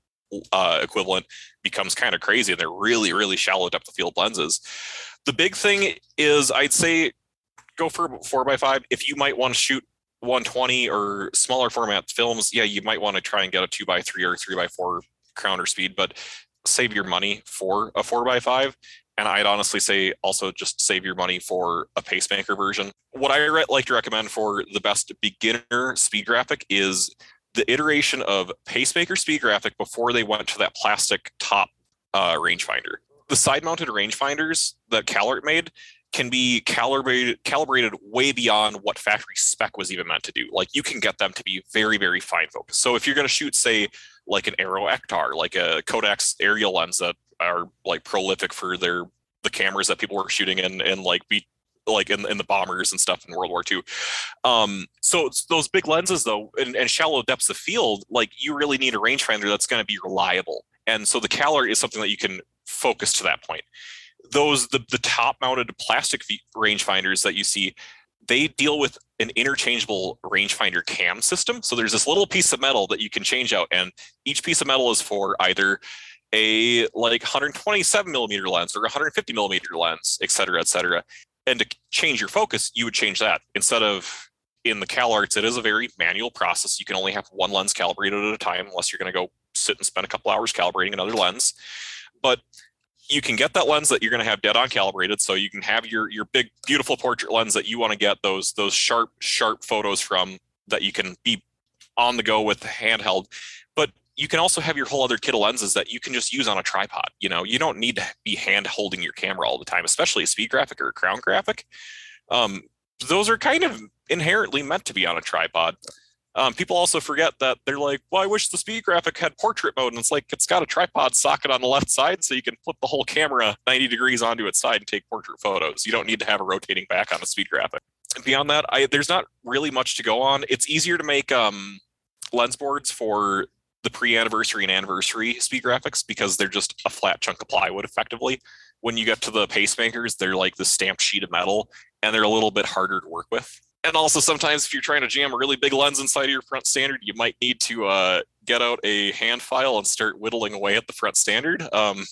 uh, equivalent becomes kind of crazy, and they're really really shallow depth of field lenses. The big thing is I'd say go for four by five. If you might want to shoot one twenty or smaller format films, yeah, you might want to try and get a two by three or three by four Crown or Speed, but save your money for a four by five. And I'd honestly say also just save your money for a Pacemaker version. What I re- like to recommend for the best beginner Speed Graphic is the iteration of Pacemaker Speed Graphic before they went to that plastic top uh, rangefinder. The side mounted rangefinders that Calart made can be calibrated calibrated way beyond what factory spec was even meant to do. Like, you can get them to be very, very fine focused. So if you're going to shoot, say, like an Aero Ektar, like a Kodak's aerial lens that are like prolific for their the cameras that people were shooting in and like be like in, in the bombers and stuff in World War Two. Um, so it's those big lenses though, and, and shallow depths of field, like you really need a rangefinder that's going to be reliable. And so the Calart is something that you can focus to that point. Those the, the top mounted plastic rangefinders that you see, they deal with an interchangeable rangefinder cam system. So there's this little piece of metal that you can change out, and each piece of metal is for either a like one twenty-seven millimeter lens or one fifty millimeter lens, et cetera, et cetera. And to change your focus, you would change that. Instead of in the CalArts, it is a very manual process. You can only have one lens calibrated at a time unless you're going to go sit and spend a couple hours calibrating another lens. But you can get that lens that you're going to have dead on calibrated. So you can have your, your big, beautiful portrait lens that you want to get those, those sharp, sharp photos from that you can be on the go with the handheld. But you can also have your whole other kit of lenses that you can just use on a tripod. You know, you don't need to be hand holding your camera all the time, especially a Speed Graphic or a Crown Graphic. Um, those are kind of inherently meant to be on a tripod. Um, people also forget that they're like, well, I wish the Speed Graphic had portrait mode. And it's like, it's got a tripod socket on the left side, so you can flip the whole camera ninety degrees onto its side and take portrait photos. You don't need to have a rotating back on a Speed Graphic. And beyond that, I, there's not really much to go on. It's easier to make um, lens boards for the pre-anniversary and anniversary Speed Graphics because they're just a flat chunk of plywood effectively. When you get to the pacemakers, they're like the stamped sheet of metal, and they're a little bit harder to work with. And also sometimes if you're trying to jam a really big lens inside of your front standard, you might need to uh, get out a hand file and start whittling away at the front standard. Um,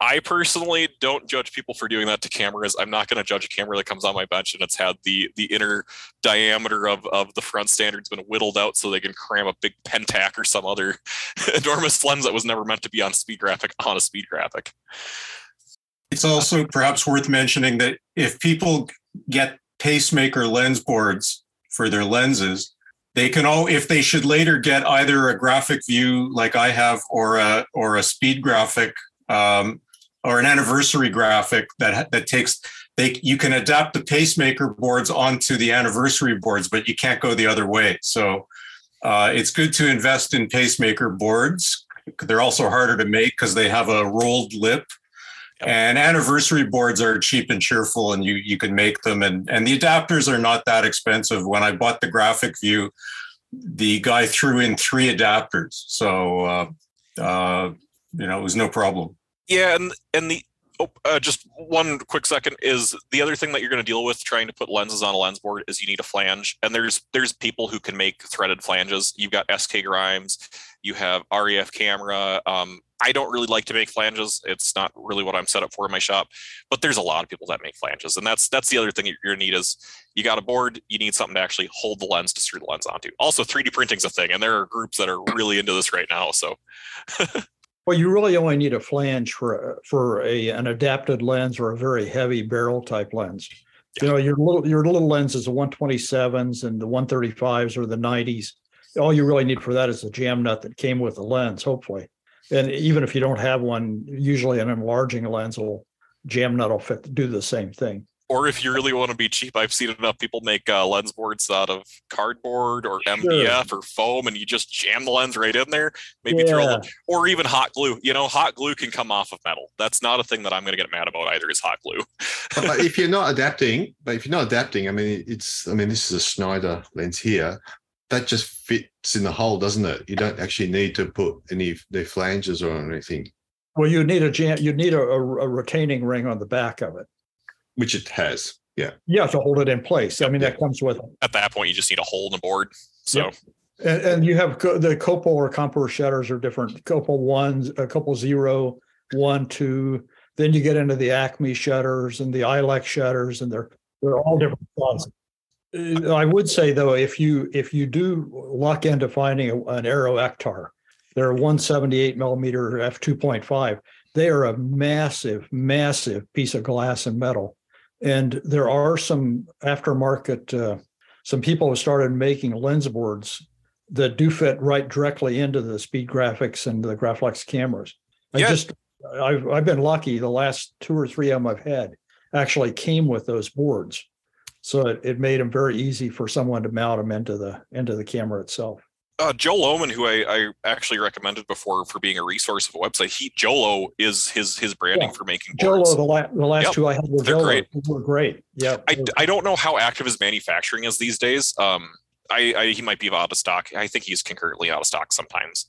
I personally don't judge people for doing that to cameras. I'm not going to judge a camera that comes on my bench and it's had the the inner diameter of, of the front standard's been whittled out so they can cram a big Pentac or some other enormous lens that was never meant to be on Speed Graphic on a Speed Graphic. It's also perhaps worth mentioning that if people get Pacemaker lens boards for their lenses, they can all, if they should later get either a Graphic View like I have or a or a Speed Graphic um, or an anniversary graphic that that takes, they you can adapt the Pacemaker boards onto the anniversary boards, but you can't go the other way. So uh, it's good to invest in Pacemaker boards. They're also harder to make because they have a rolled lip. And anniversary boards are cheap and cheerful, and you you can make them. And, and the adapters are not that expensive. When I bought the Graphic View, the guy threw in three adapters. So, uh, uh, you know, it was no problem. Yeah, and, and the oh, uh, just one quick second is the other thing that you're going to deal with trying to put lenses on a lens board is you need a flange. And there's there's people who can make threaded flanges. You've got S K Grimes. You have R E F Camera. Um, I don't really like to make flanges. It's not really what I'm set up for in my shop, but there's a lot of people that make flanges. And that's that's the other thing you're going to need is you got a board, you need something to actually hold the lens to screw the lens onto. Also, three D printing's a thing, and there are groups that are really into this right now. So, well, you really only need a flange for, for a, an adapted lens or a very heavy barrel type lens. Yeah. You know, your little, your little lenses, the one twenty-sevens and the one thirty-fives or the nineties, all you really need for that is a jam nut that came with the lens, hopefully. And even if you don't have one, usually an enlarging lens will jam nut will fit, do the same thing. Or if you really want to be cheap, I've seen enough people make uh, lens boards out of cardboard or M D F sure. or foam, and you just jam the lens right in there. Maybe yeah. throw them, or even hot glue. You know, hot glue can come off of metal. That's not a thing that I'm going to get mad about either. Is hot glue. but if you're not adapting, but if you're not adapting, I mean, it's. I mean, this is a Schneider lens here. That just fits in the hole, doesn't it? You don't actually need to put any the flanges or anything. Well, you need a jam, you need a, a retaining ring on the back of it, which it has. Yeah, yeah, to hold it in place. I mean, yeah. that comes with it. At that point, you just need a hole in the board. So, yeah. and, and you have co- the Copal or Compor shutters are different. Copal ones, a Copal zero, one, two. Then you get into the Acme shutters and the Ilex shutters, and they're they're all different sizes. I would say, though, if you if you do luck into finding a, an Aero Ektar, they're one seventy-eight millimeter f two point five. They are a massive, massive piece of glass and metal. And there are some aftermarket, uh, some people have started making lens boards that do fit right directly into the Speed Graphics and the Graflex cameras. I yes. just, I've, I've been lucky. The last two or three of them I've had actually came with those boards. So it, it made them very easy for someone to mount them into the into the camera itself. Uh, Joel Oman, who I, I actually recommended before for being a resource of a website, he Jolo is his his branding yeah. for making boards. Jolo, the, la- the last yep. two I had were Jolo. Great. Were great. Yeah, I, I don't know how active his manufacturing is these days. Um, I, I he might be out of stock. I think he's concurrently out of stock sometimes.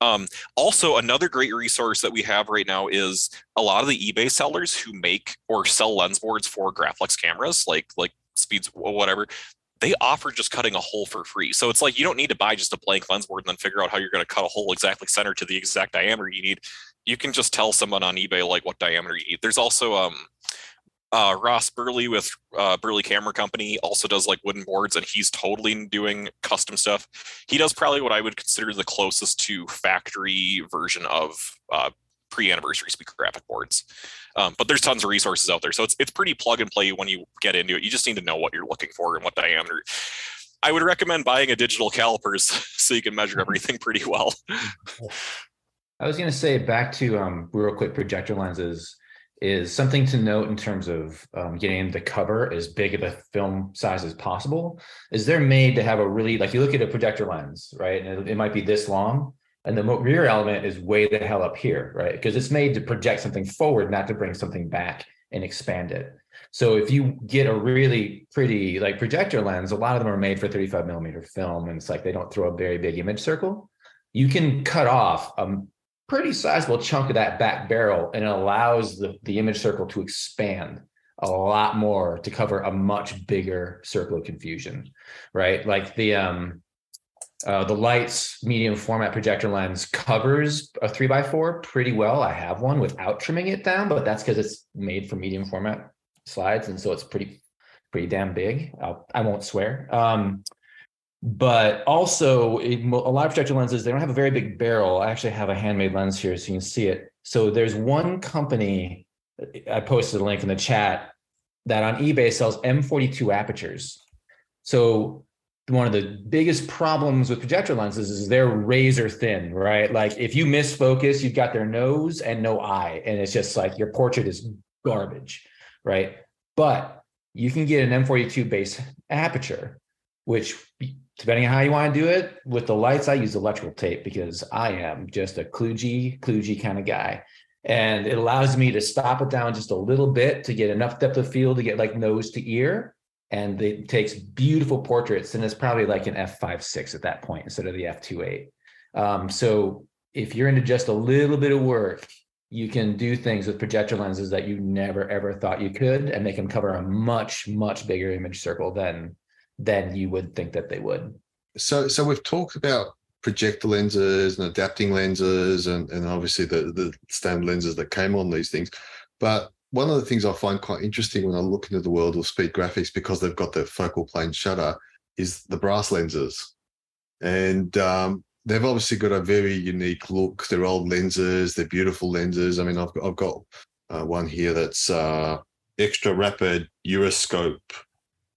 Um, also, another great resource that we have right now is a lot of the eBay sellers who make or sell lens boards for Graflex cameras, like like. Speeds, whatever, they offer just cutting a hole for free. So it's like you don't need to buy just a blank lens board and then figure out how you're going to cut a hole exactly center to the exact diameter you need. You can just tell someone on eBay like what diameter you need. There's also um Uh, Ross Burley with uh, Burley Camera Company also does like wooden boards, and he's totally doing custom stuff. He does probably what I would consider the closest to factory version of uh, pre-anniversary Speed Graphic boards. Um, but there's tons of resources out there. So it's it's pretty plug and play when you get into it. You just need to know what you're looking for and what diameter. I would recommend buying a digital calipers so you can measure everything pretty well. I was going to say back to um, real quick projector lenses. Is something to note in terms of um, getting the cover as big of a film size as possible is they're made to have a really, like you look at a projector lens, right? And it, it might be this long, and the rear element is way the hell up here, right? Because it's made to project something forward, not to bring something back and expand it. So if you get a really pretty like projector lens, a lot of them are made for thirty-five millimeter film, and it's like they don't throw a very big image circle. You can cut off a pretty sizable chunk of that back barrel, and it allows the, the image circle to expand a lot more to cover a much bigger circle of confusion, right? Like the um, uh, the Lights medium format projector lens covers a three by four pretty well. I have one without trimming it down, but that's because it's made for medium format slides, and so it's pretty pretty damn big. I'll, I won't swear. Um, But also, a lot of projector lenses, they don't have a very big barrel. I actually have a handmade lens here so you can see it. So there's one company, I posted a link in the chat, that on eBay sells M forty-two apertures. So one of the biggest problems with projector lenses is they're razor thin, right? Like if you misfocus, you've got their nose and no eye. And it's just like your portrait is garbage, right? But you can get an M forty-two base aperture, which, depending on how you want to do it, with the Lights, I use electrical tape because I am just a kludgy, kludgy kind of guy. And it allows me to stop it down just a little bit to get enough depth of field to get like nose to ear. And it takes beautiful portraits. And it's probably like an f five point six at that point instead of the f two point eight. Um, so if you're into just a little bit of work, you can do things with projector lenses that you never, ever thought you could, and make them cover a much, much bigger image circle than than you would think that they would. So so we've talked about projector lenses and adapting lenses and, and obviously the, the standard lenses that came on these things. But one of the things I find quite interesting when I look into the world of Speed Graphics, because they've got the focal plane shutter, is the brass lenses. And um, they've obviously got a very unique look. They're old lenses. They're beautiful lenses. I mean, I've got, I've got uh, one here that's uh, extra rapid Euroscope,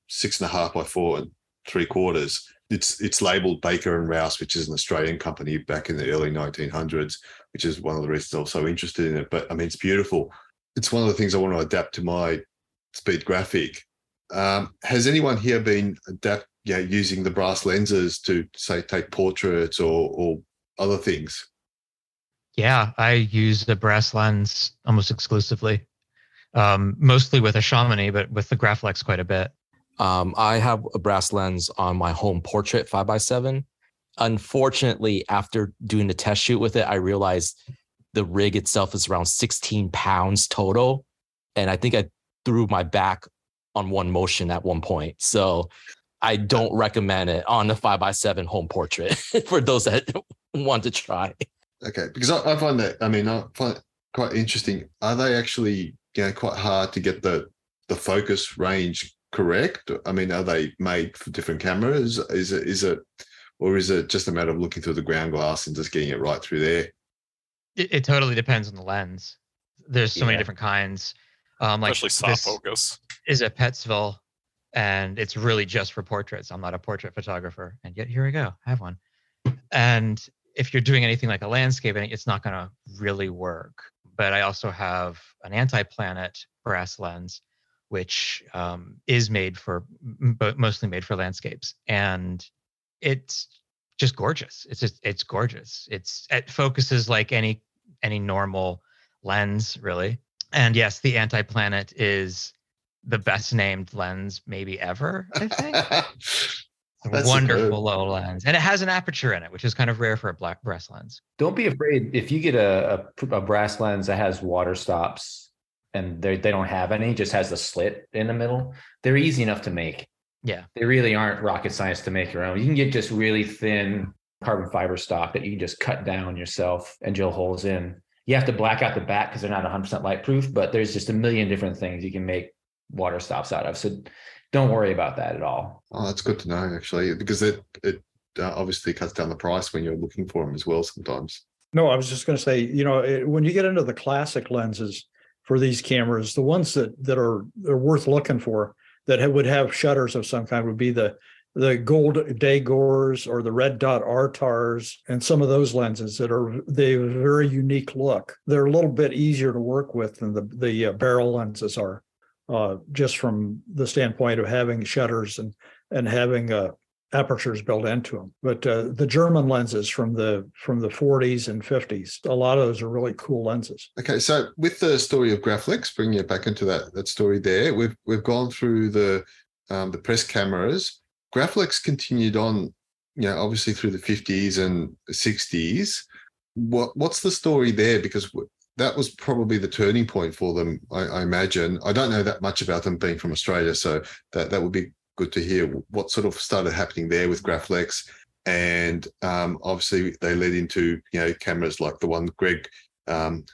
six and a half by four and three quarters. It's it's labelled Baker and Rouse, which is an Australian company back in the early nineteen hundreds, which is one of the reasons I was so interested in it. But I mean, it's beautiful. It's one of the things I want to adapt to my Speed Graphic. Um, has anyone here been adapt, yeah, using the brass lenses to, say, take portraits or, or other things? Yeah, I use the brass lens almost exclusively, um, mostly with a Chamonix, but with the Graflex quite a bit. Um, I have a brass lens on my home portrait five by seven. Unfortunately, after doing the test shoot with it, I realized the rig itself is around sixteen pounds total. And I think I threw my back on one motion at one point. So I don't recommend it on the five by seven home portrait for those that want to try. Okay, because I, I find that, I mean, I find it quite interesting. Are they actually, you know, quite hard to get the the focus range correct? I mean, are they made for different cameras? Is it, is it, or is it just a matter of looking through the ground glass and just getting it right through there? It, it totally depends on the lens. There's so yeah. many different kinds. Um, like Especially soft focus is a Petzval, and it's really just for portraits. I'm not a portrait photographer, and yet here we go. I have one. And if you're doing anything like a landscape, it's not going to really work. But I also have an anti-planet brass lens, which um, is made for, but mostly made for landscapes, and it's just gorgeous. It's just, it's gorgeous. It's it focuses like any any normal lens, really. And yes, the anti-planet is the best named lens maybe ever, I think. That's wonderful low lens, and it has an aperture in it, which is kind of rare for a black brass lens. Don't be afraid if you get a a, a brass lens that has water stops, and they they don't have any, just has the slit in the middle. They're easy enough to make. Yeah. They really aren't rocket science to make your own. You can get just really thin carbon fiber stock that you can just cut down yourself and drill holes in. You have to black out the back because they're not one hundred percent light proof, but there's just a million different things you can make water stops out of. So don't worry about that at all. Oh, that's good to know, actually, because it it uh, obviously cuts down the price when you're looking for them as well sometimes. No, I was just going to say, you know, it, when you get into the classic lenses for these cameras, the ones that that are, are worth looking for that have, would have shutters of some kind would be the the gold Dagors or the red dot R T A Rs and some of those lenses that are they have a very unique look. They're a little bit easier to work with than the the uh, barrel lenses are. Uh, just from the standpoint of having shutters and and having uh, apertures built into them, but uh, the German lenses from the from the forties and fifties, a lot of those are really cool lenses. Okay, so with the story of Graflex, bringing it back into that that story there, we've we've gone through the um, the press cameras. Graflex continued on, you know, obviously through the fifties and sixties. What what's the story there? Because that was probably the turning point for them, I, I imagine. I don't know that much about them being from Australia, so that, that would be good to hear what sort of started happening there with Graflex. And um, obviously they led into, you know, cameras like the one Greg um,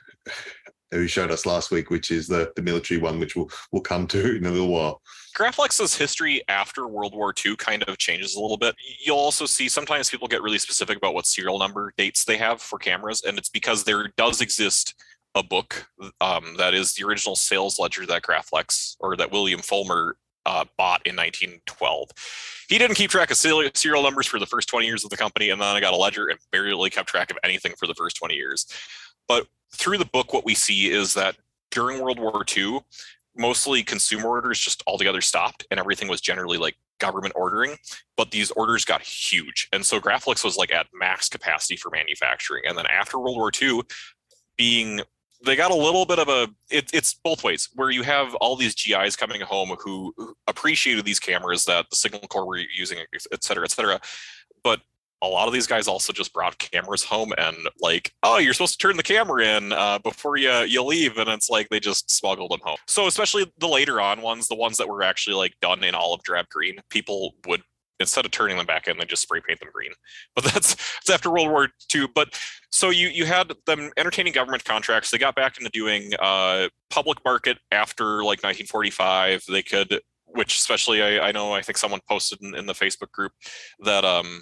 who showed us last week, which is the, the military one, which we'll, we'll come to in a little while. Graflex's history after World War Two kind of changes a little bit. You'll also see sometimes people get really specific about what serial number dates they have for cameras, and it's because there does exist a book um, that is the original sales ledger that Graflex, or that William Folmer uh, bought in nineteen twelve. He didn't keep track of serial numbers for the first twenty years of the company, and then I got a ledger and barely kept track of anything for the first twenty years. But through the book, what we see is that during World War Two, mostly consumer orders just altogether stopped, and everything was generally like government ordering, but these orders got huge. And so Graflex was like at max capacity for manufacturing. And then after World War Two, being they got a little bit of a, it, it's both ways, where you have all these G Is coming home who appreciated these cameras that the Signal Corps were using, et cetera, et cetera. But a lot of these guys also just brought cameras home and like, oh, you're supposed to turn the camera in uh, before you you leave. And it's like they just smuggled them home. So especially the later on ones, the ones that were actually like done in olive drab green, people would, instead of turning them back in, they just spray paint them green. But that's, that's after World War Two. But so you you had them entertaining government contracts. They got back into doing uh, public market after like nineteen forty-five. They could, which especially I, I know, I think someone posted in, in the Facebook group that, um,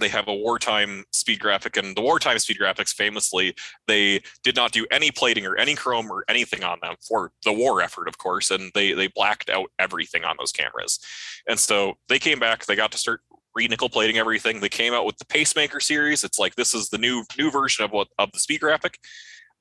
they have a wartime Speed Graphic, and the wartime Speed Graphics, famously, they did not do any plating or any chrome or anything on them for the war effort, of course, and they they blacked out everything on those cameras. And so they came back, they got to start re-nickel plating everything. They came out with the Pacemaker series. It's like, this is the new new version of what of the Speed Graphic.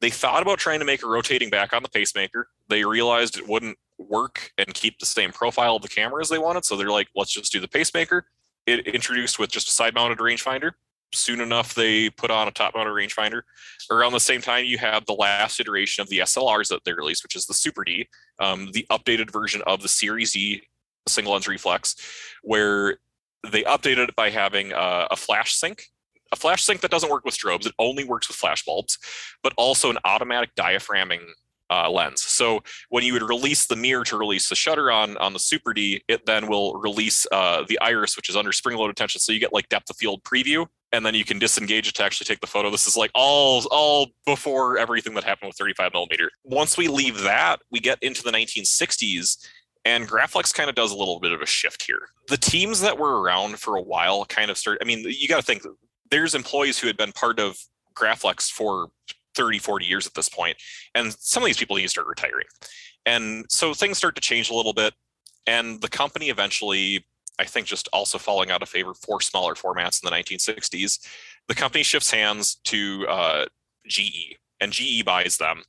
They thought about trying to make a rotating back on the Pacemaker. They realized it wouldn't work and keep the same profile of the camera as they wanted, so they're like, let's just do the Pacemaker. It introduced with just a side-mounted rangefinder. Soon enough, they put on a top-mounted rangefinder. Around the same time, you have the last iteration of the S L Rs that they released, which is the Super D, um, the updated version of the Series E single lens reflex, where they updated it by having uh, a flash sync, a flash sync that doesn't work with strobes. It only works with flash bulbs, but also an automatic diaphragming Uh, lens. So when you would release the mirror to release the shutter on on the Super D, it then will release uh, the iris, which is under spring-loaded tension. So you get like depth of field preview, and then you can disengage it to actually take the photo. This is like all all before everything that happened with thirty-five millimeter. Once we leave that, we get into the nineteen sixties, and Graflex kind of does a little bit of a shift here. The teams that were around for a while kind of start. I mean, you got to think there's employees who had been part of Graflex for thirty, forty years at this point, and some of these people need to start retiring. And so things start to change a little bit, and the company eventually, I think just also falling out of favor for smaller formats in the nineteen sixties, the company shifts hands to uh, G E, and G E buys them.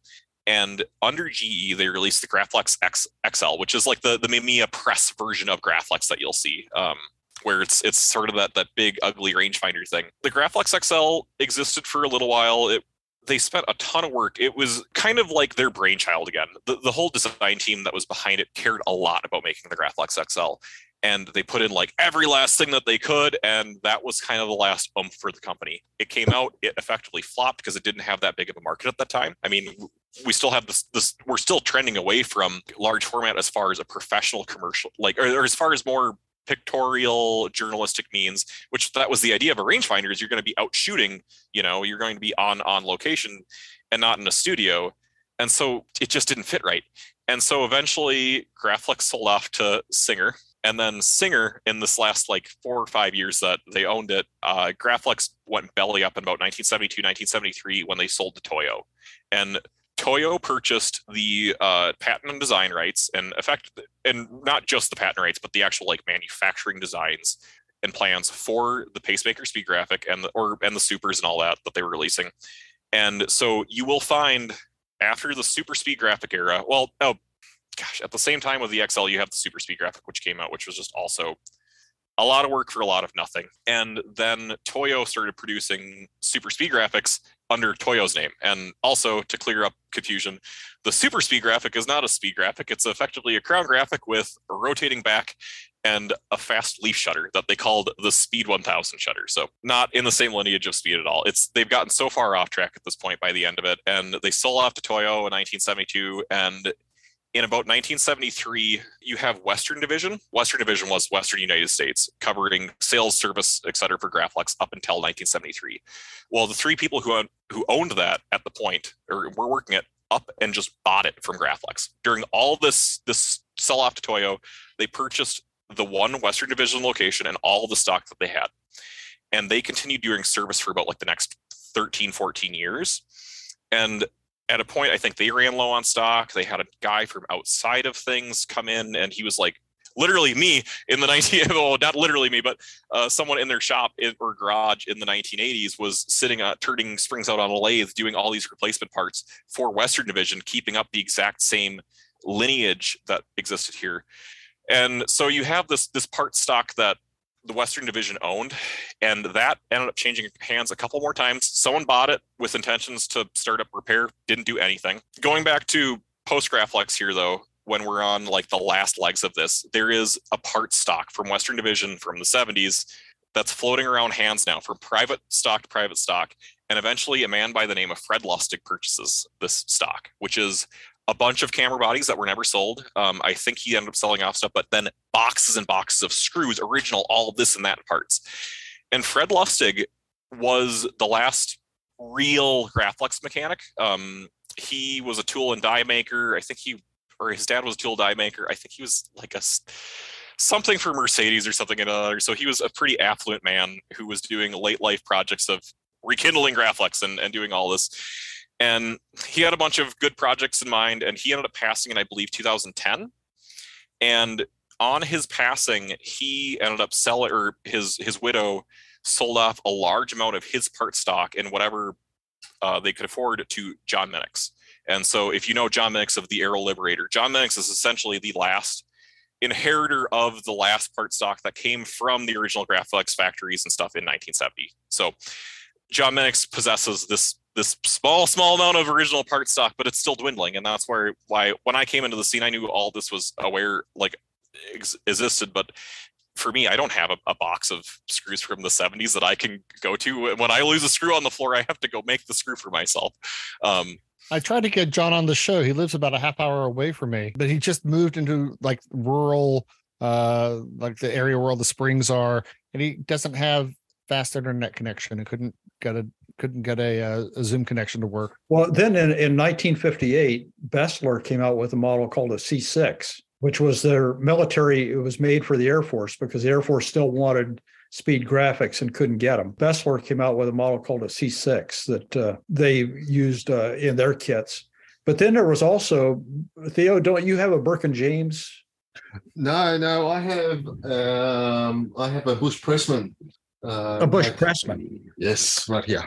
And under G E, they released the Graflex X, X L, which is like the, the Mamiya press version of Graflex that you'll see, um, where it's it's sort of that, that big, ugly rangefinder thing. The Graflex X L existed for a little while. It They spent a ton of work. It was kind of like their brainchild again. The, the whole design team that was behind it cared a lot about making the Graflex X L, and they put in like every last thing that they could, and that was kind of the last oomph for the company. It came out, it effectively flopped because it didn't have that big of a market at that time. I mean, we still have this, this we're still trending away from large format as far as a professional commercial, like, or, or as far as more pictorial journalistic means, which that was the idea of a rangefinder, is you're going to be out shooting, you know, you're going to be on on location and not in a studio. And so it just didn't fit right. And so eventually Graflex sold off to Singer. And then Singer, in this last like four or five years that they owned it, uh, Graflex went belly up in about nineteen seventy-two, nineteen seventy-three when they sold to Toyo. And Toyo purchased the uh, patent and design rights, and effect, and not just the patent rights, but the actual like manufacturing designs and plans for the Pacemaker, Speed Graphic, and the or and the Supers and all that that they were releasing. And so you will find after the Super Speed Graphic era, well, oh gosh, at the same time with the X L, you have the Super Speed Graphic, which came out, which was just also a lot of work for a lot of nothing. And then Toyo started producing Super Speed Graphics under Toyo's name. And also, to clear up confusion, the Super Speed Graphic is not a Speed Graphic. It's effectively a Crown Graphic with a rotating back and a fast leaf shutter that they called the Speed one thousand shutter. So not in the same lineage of Speed at all. It's they've gotten so far off track at this point by the end of it. And they sold off to Toyo in nineteen seventy-two, and in about nineteen seventy-three, you have Western Division. Western Division was Western United States, covering sales, service, et cetera, for Graflex up until nineteen seventy-three. Well, the three people who owned, who owned that at the point, or were working it up, and just bought it from Graflex. During all this, this sell-off to Toyo, they purchased the one Western Division location and all the stock that they had. And they continued doing service for about like the next thirteen, fourteen years. And at a point, I think they ran low on stock. They had a guy from outside of things come in, and he was like, literally me in the nineteen eighties, well, not literally me, but uh, someone in their shop in, or garage in the nineteen eighties was sitting, uh, turning springs out on a lathe, doing all these replacement parts for Western Division, keeping up the exact same lineage that existed here. And so you have this, this part stock that the Western Division owned, and that ended up changing hands a couple more times. Someone bought it with intentions to start up repair, didn't do anything. Going back to post Graflex here though, when we're on like the last legs of this, there is a part stock from Western Division from the seventies that's floating around hands now from private stock to private stock. And eventually a man by the name of Fred Lustig purchases this stock, which is a bunch of camera bodies that were never sold. Um, I think he ended up selling off stuff, but then boxes and boxes of screws, original, all of this and that parts. And Fred Lustig was the last real Graflex mechanic. Um, he was a tool and die maker. I think he, or his dad was a tool die maker. I think he was like a something for Mercedes or something and other. So he was a pretty affluent man who was doing late life projects of rekindling Graflex and, and doing all this. And he had a bunch of good projects in mind, and he ended up passing in, I believe, two thousand ten. And on his passing, he ended up selling, or his his widow sold off a large amount of his part stock and whatever uh, they could afford to John Minix. And so if you know John Minix of the Aero Liberator, John Minix is essentially the last inheritor of the last part stock that came from the original Graflex factories and stuff in nineteen seventy. So John Minix possesses this this small, small amount of original part stock, but it's still dwindling. And that's where, why, when I came into the scene, I knew all this was aware, like ex- existed. But for me, I don't have a, a box of screws from the seventies that I can go to. When I lose a screw on the floor, I have to go make the screw for myself. Um, I tried to get John on the show. He lives about a half hour away from me, but he just moved into like rural, uh, like the area where all the springs are. And he doesn't have fast internet connection. He couldn't get a couldn't get a, uh, a Zoom connection to work. Well, then in, in nineteen fifty-eight, Bessler came out with a model called a C six, which was their military. It was made for the Air Force because the Air Force still wanted speed graphics and couldn't get them. Bessler came out with a model called a C six that uh, they used uh, in their kits. But then there was also, Theo, don't you have a Burke and James? No, no, I have, um, I have a Busch Pressman. Uh, a Busch Pressman. Yes, right here.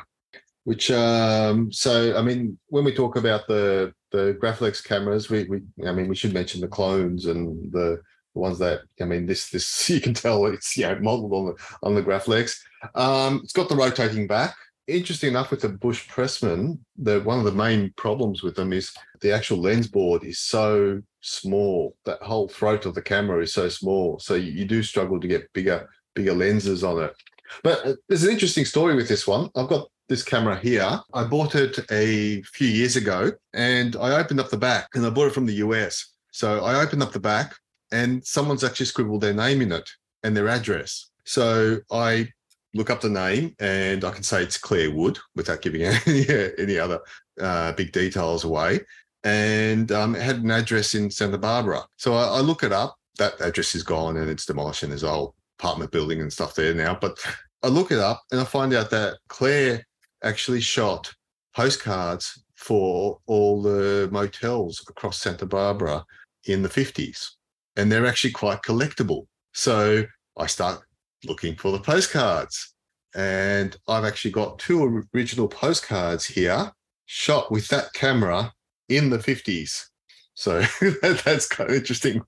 Which, um, so, I mean, when we talk about the, the Graflex cameras, we, we, I mean, we should mention the clones and the, the ones that, I mean, this, this you can tell it's, you know, modeled on the, on the Graflex. Um, it's got the rotating back. Interesting enough with the Busch Pressman, the, one of the main problems with them is the actual lens board is so small. That whole throat of the camera is so small. So you, you do struggle to get bigger, bigger lenses on it. But there's an interesting story with this one. I've got this camera here. I bought it a few years ago, and I opened up the back, and I bought it from the U S. So I opened up the back, and someone's actually scribbled their name in it and their address. So I look up the name, and I can say it's Claire Wood without giving any, any other uh, big details away. and um, it had an address in Santa Barbara. So I, I look it up. That address is gone and it's demolished and there's an old apartment building and stuff there now. But I look it up and I find out that Claire actually shot postcards for all the motels across Santa Barbara in the fifties. And they're actually quite collectible. So I start looking for the postcards. And I've actually got two original postcards here shot with that camera in the fifties. So that's kind of interesting.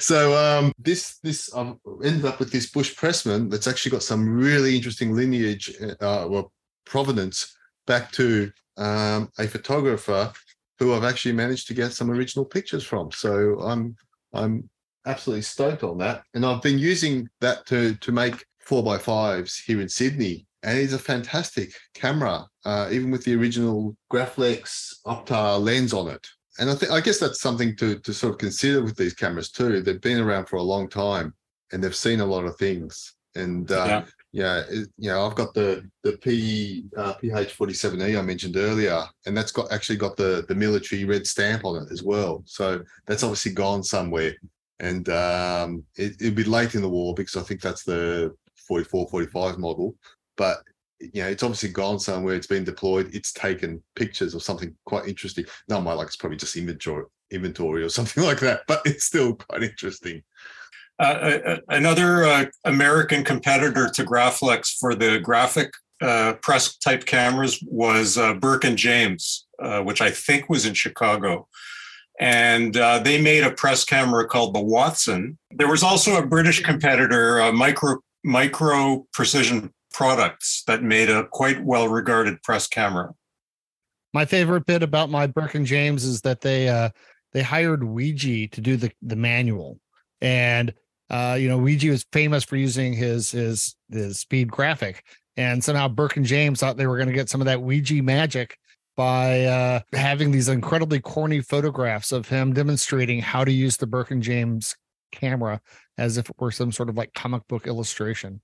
So um, this this I've ended up with this Busch Pressman that's actually got some really interesting lineage, uh, well, provenance back to um, a photographer who I've actually managed to get some original pictures from. So I'm I'm absolutely stoked on that. And I've been using that to to make four by fives here in Sydney. And it's a fantastic camera, uh, even with the original Graflex Ektar lens on it. And I think I guess that's something to to sort of consider with these cameras too. They've been around for a long time, and they've seen a lot of things. And uh, yeah, yeah it, you know, I've got the the P uh, P H forty-seven E I mentioned earlier, and that's got actually got the the military red stamp on it as well. So that's obviously gone somewhere, and um, it, it'd be late in the war because I think that's the forty-four forty-five model, but. You know, it's obviously gone somewhere. It's been deployed. It's taken pictures of something quite interesting. No, my like it's probably just inventory, inventory or something like that. But it's still quite interesting. Uh, another uh, American competitor to Graflex for the graphic uh, press type cameras was uh, Burke and James, uh, which I think was in Chicago, and uh, they made a press camera called the Watson. There was also a British competitor, uh, Micro Micro Precision Products, that made a quite well-regarded press camera. My favorite bit about my Burke and James is that they uh, they hired Weegee to do the, the manual, and uh, you know Weegee was famous for using his his his Speed Graphic, and somehow Burke and James thought they were going to get some of that Weegee magic by uh, having these incredibly corny photographs of him demonstrating how to use the Burke and James camera as if it were some sort of like comic book illustration.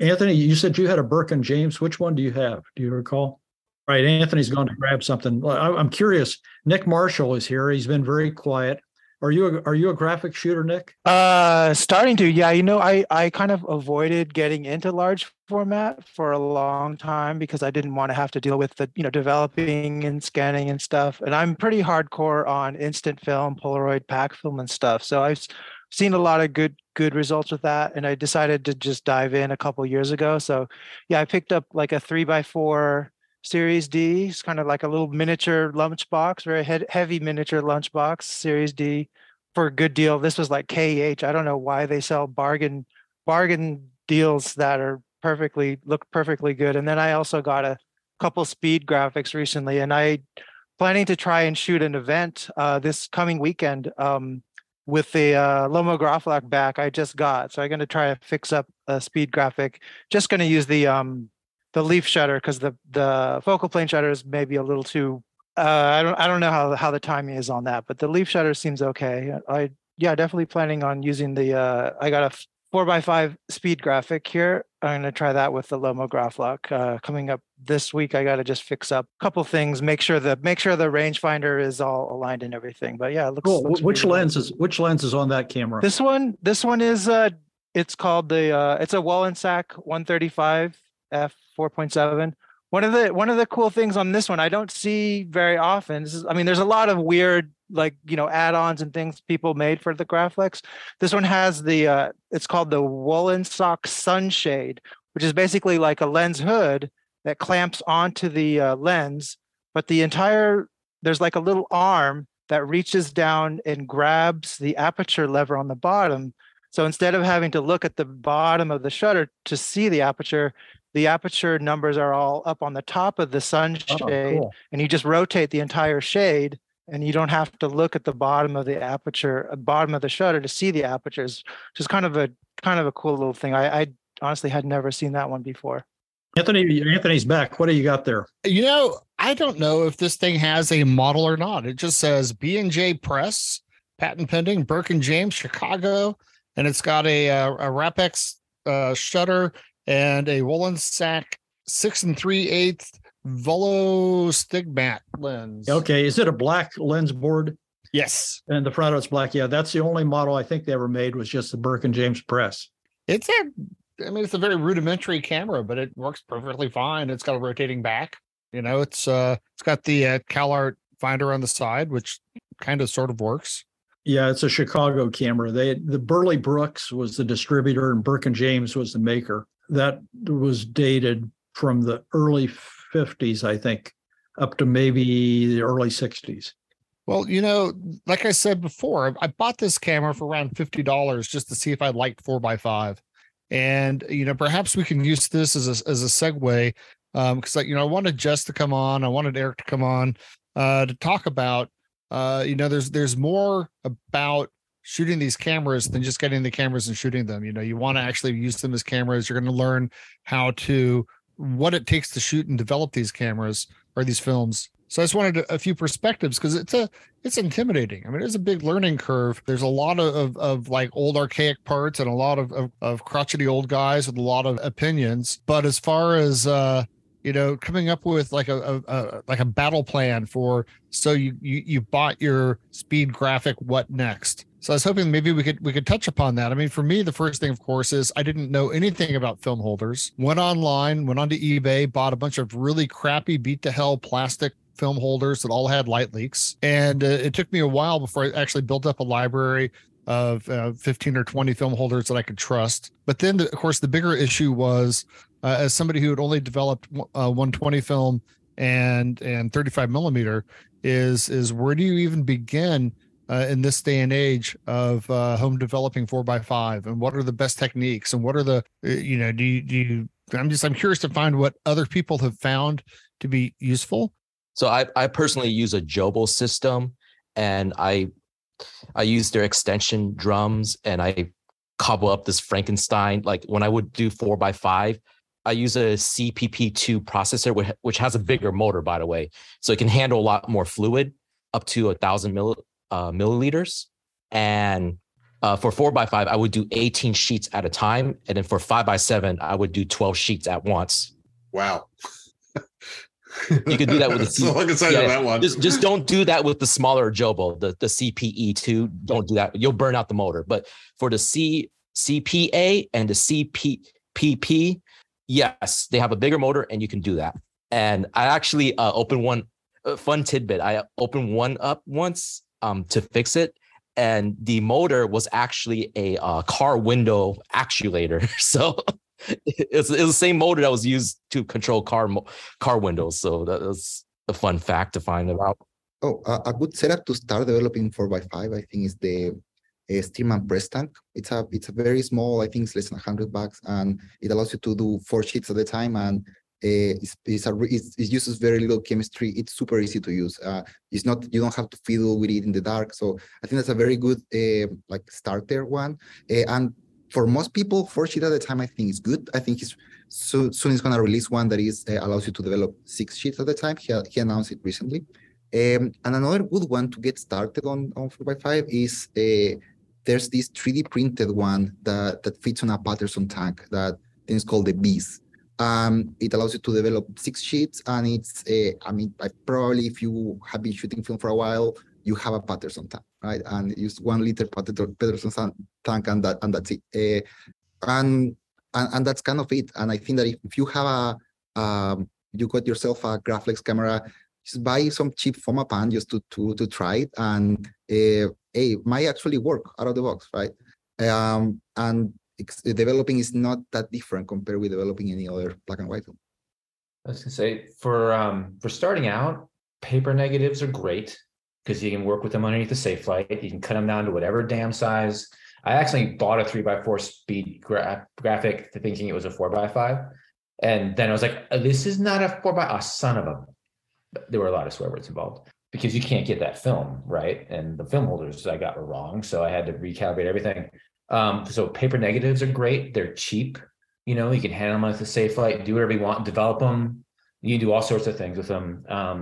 Anthony, you said you had a Burke and James. Which one do you have? Do you recall? All right, Anthony's gone to grab something. I'm curious. Nick Marshall is here. He's been very quiet. Are you a, are you a graphic shooter, Nick? Uh, starting to, yeah. You know, I, I kind of avoided getting into large format for a long time because I didn't want to have to deal with the, you know, developing and scanning and stuff. And I'm pretty hardcore on instant film, Polaroid, pack film and stuff. So I've seen a lot of good good results with that, and I decided to just dive in a couple years ago. So yeah, I picked up like a three by four Series D. It's kind of like a little miniature lunchbox, very he- heavy miniature lunchbox Series D for a good deal. This was like K E H. I don't know why they sell bargain bargain deals that are perfectly look perfectly good. And then I also got a couple Speed Graphics recently, and I planning to try and shoot an event uh, this coming weekend. Um, with the uh, Lomo Graphlock back I just got. So I'm going to try to fix up a Speed Graphic. Just going to use the um, the leaf shutter because the, the focal plane shutter is maybe a little too, uh, I don't I don't know how, how the timing is on that, but the leaf shutter seems okay. I Yeah, definitely planning on using the, uh, I got a four by five Speed Graphic here. I'm going to try that with the Lomo Graphlock uh, coming up this week. I got to just fix up a couple things, make sure the make sure the rangefinder is all aligned and everything. But yeah, it looks cool. Looks which really lens is which lens is on that camera? This one, this one is uh, it's called the uh, it's a Wollensak one thirty-five f four point seven. One of the one of the cool things on this one I don't see very often. This is, I mean, there's a lot of weird, like, you know, add-ons and things people made for the Graflex. This one has the, uh, it's called the Wollensak Sunshade, which is basically like a lens hood that clamps onto the uh, lens, but the entire, there's like a little arm that reaches down and grabs the aperture lever on the bottom. So instead of having to look at the bottom of the shutter to see the aperture, the aperture numbers are all up on the top of the sunshade, oh, cool. And you just rotate the entire shade, and you don't have to look at the bottom of the aperture, bottom of the shutter to see the apertures. Just kind of a kind of a cool little thing. I, I honestly had never seen that one before. Anthony, Anthony's back. What do you got there? You know, I don't know if this thing has a model or not. It just says B and J Press, patent pending, Burke and James, Chicago, and it's got a a, a Rapex uh, shutter and a Wollensak six and three eighths Volostigmat lens. Okay. Is it a black lens board? Yes. And the product's black. Yeah. That's the only model I think they ever made, was just the Burke and James press. It's a, I mean, it's a very rudimentary camera, but it works perfectly fine. It's got a rotating back. You know, it's uh, it's got the uh, Calart finder on the side, which kind of sort of works. Yeah, it's a Chicago camera. They the Burley Brooks was the distributor, and Burke and James was the maker. That was dated from the early fifties, I think, up to maybe the early sixties. Well, you know, like I said before, I bought this camera for around fifty dollars just to see if I liked four by five. And, you know, perhaps we can use this as a, as a segue, um, because, like, you know, I wanted Jess to come on. I wanted Eric to come on uh, to talk about, uh, you know, there's there's more about shooting these cameras than just getting the cameras and shooting them. You know, you want to actually use them as cameras. You're going to learn how to, what it takes to shoot and develop these cameras or these films. So I just wanted a few perspectives, because it's a it's intimidating. I mean, it's a big learning curve. There's a lot of, of, of like old archaic parts and a lot of, of, of crotchety old guys with a lot of opinions. But as far as, uh, you know, coming up with like a, a, a like a battle plan for, so you, you you bought your Speed Graphic, what next? So I was hoping maybe we could we could touch upon that. I mean, for me, the first thing, of course, is I didn't know anything about film holders. Went online, went onto eBay, bought a bunch of really crappy, beat to hell plastic film holders that all had light leaks. And uh, it took me a while before I actually built up a library of uh, fifteen or twenty film holders that I could trust. But then, the, of course, the bigger issue was, uh, as somebody who had only developed uh, one twenty film and and thirty-five millimeter, is is where do you even begin Uh, in this day and age of uh, home developing four by five, and what are the best techniques, and what are the, you know, do you, do you, I'm just, I'm curious to find what other people have found to be useful. So I, I personally use a Jobo system, and I, I use their extension drums, and I cobble up this Frankenstein. Like when I would do four by five, I use a C P P two processor, which, which has a bigger motor, by the way, so it can handle a lot more fluid, up to a thousand mil. Uh, milliliters. And uh, for four by five, I would do eighteen sheets at a time. And then for five by seven, I would do twelve sheets at once. Wow. You could do that with the C- like yeah, that one. Just, just don't do that with the smaller Jobo, the, the C P E two. Don't do that. You'll burn out the motor. But for the C CPA and the C P P P, yes, they have a bigger motor and you can do that. And I actually uh, opened one, uh, fun tidbit. I opened one up once Um, to fix it, and the motor was actually a uh, car window actuator. So it's it the same motor that was used to control car mo- car windows. So that was a fun fact to find out. Oh, uh, a good setup to start developing four by five, I think, is the uh, Stearman press tank. It's a it's a very small. I think it's less than one hundred bucks, and it allows you to do four sheets at a time. And Uh, it's, it's a, it's, it uses very little chemistry. It's super easy to use. Uh, it's not, you don't have to fiddle with it in the dark. So I think that's a very good uh, like starter one. Uh, and for most people, four sheets at a time, I think is good. I think he's so, soon he's going to release one that is uh, allows you to develop six sheets at a time. He, he announced it recently. Um, and another good one to get started on, on four by five is uh, there's this three D printed one that, that fits on a Patterson tank that is called the Bees. Um, it allows you to develop six sheets, and it's, uh, I mean, I probably if you have been shooting film for a while, you have a Patterson tank, right? And use one liter Patterson tank, and that, and that's it. Uh, and, and and that's kind of it. And I think that if you have a, um, you got yourself a Graflex camera, just buy some cheap Foma Pan just to to to try it, and uh, hey, it might actually work out of the box, right? Um, and developing is not that different compared with developing any other black and white film. I was gonna say for um, for starting out, paper negatives are great because you can work with them underneath the safe light. You can cut them down to whatever damn size. I actually bought a three by four speed gra- graphic thinking it was a four by five, and then I was like, "This is not a four by a oh, son of a." But there were a lot of swear words involved because you can't get that film right, and the film holders I got were wrong, so I had to recalibrate everything. Um, so paper negatives are great. They're cheap. You know, you can handle them with a safe light, do whatever you want, develop them. You can do all sorts of things with them. Um,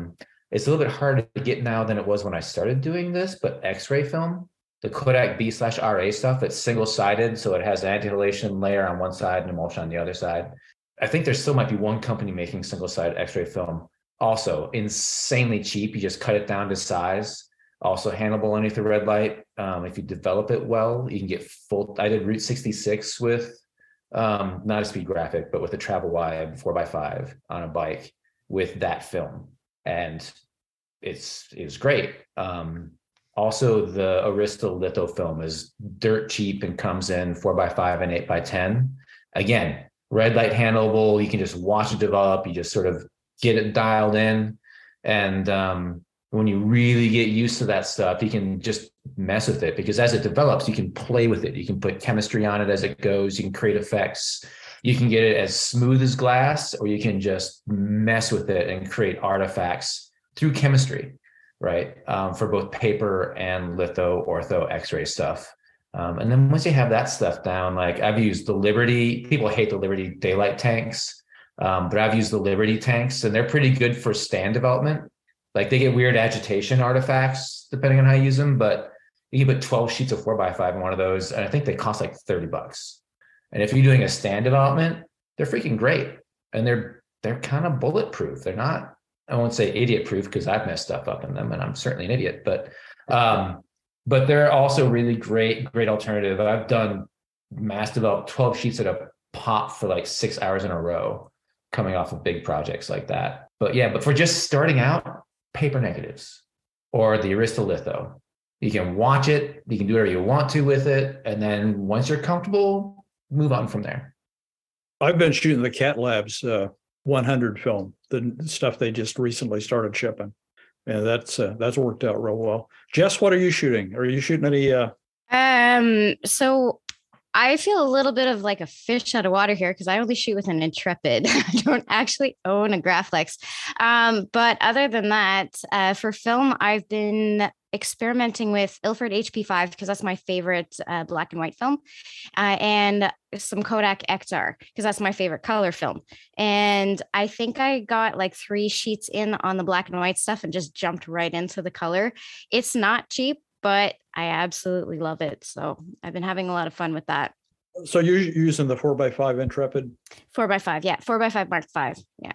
it's a little bit harder to get now than it was when I started doing this, but X-ray film, the Kodak B slash R A stuff, it's single-sided. So it has an anti-halation layer on one side and emulsion on the other side. I think there still might be one company making single-sided X-ray film. Also insanely cheap. You just cut it down to size. Also handleable underneath the red light. Um, if you develop it well, you can get full. I did Route sixty-six with um, not a Speed Graphic, but with a travel wide four by five on a bike with that film. And it's, it's great. Um, also the Arista litho film is dirt cheap and comes in four by five and eight by ten. Again, red light handleable. You can just watch it develop. You just sort of get it dialed in. And um, when you really get used to that stuff, you can just mess with it, because as it develops, you can play with it. You can put chemistry on it as it goes. You can create effects. You can get it as smooth as glass, or you can just mess with it and create artifacts through chemistry, right? Um, for both paper and litho, ortho, X-ray stuff. Um, and then once you have that stuff down, like I've used the Liberty, people hate the Liberty daylight tanks, um, but I've used the Liberty tanks, and they're pretty good for stand development. Like they get weird agitation artifacts depending on how you use them, but you can put twelve sheets of four by five in one of those. And I think they cost like thirty bucks. And if you're doing a stand development, they're freaking great. And they're, they're kind of bulletproof. They're not, I won't say idiot proof, because I've messed stuff up in them and I'm certainly an idiot, but, um, but they're also really great, great alternative. I've done mass developed twelve sheets at a pop for like six hours in a row coming off of big projects like that. But yeah, but for just starting out, paper negatives or the Arista litho, you can watch it, you can do whatever you want to with it. And then once you're comfortable, move on from there. I've been shooting the Cat Labs uh, one hundred film, the stuff they just recently started shipping. And that's uh, that's worked out real well. Jess, what are you shooting? Are you shooting any? Uh... Um, so I feel a little bit of like a fish out of water here, because I only shoot with an Intrepid. I don't actually own a Graflex. Um, but other than that, uh, for film, I've been experimenting with Ilford H P five, because that's my favorite uh, black and white film, uh, and some Kodak Ektar, because that's my favorite color film. And I think I got like three sheets in on the black and white stuff and just jumped right into the color. It's not cheap, but I absolutely love it. So I've been having a lot of fun with that. So you're using the four by five Intrepid? Four by five, yeah. Four by five Mark five, yeah.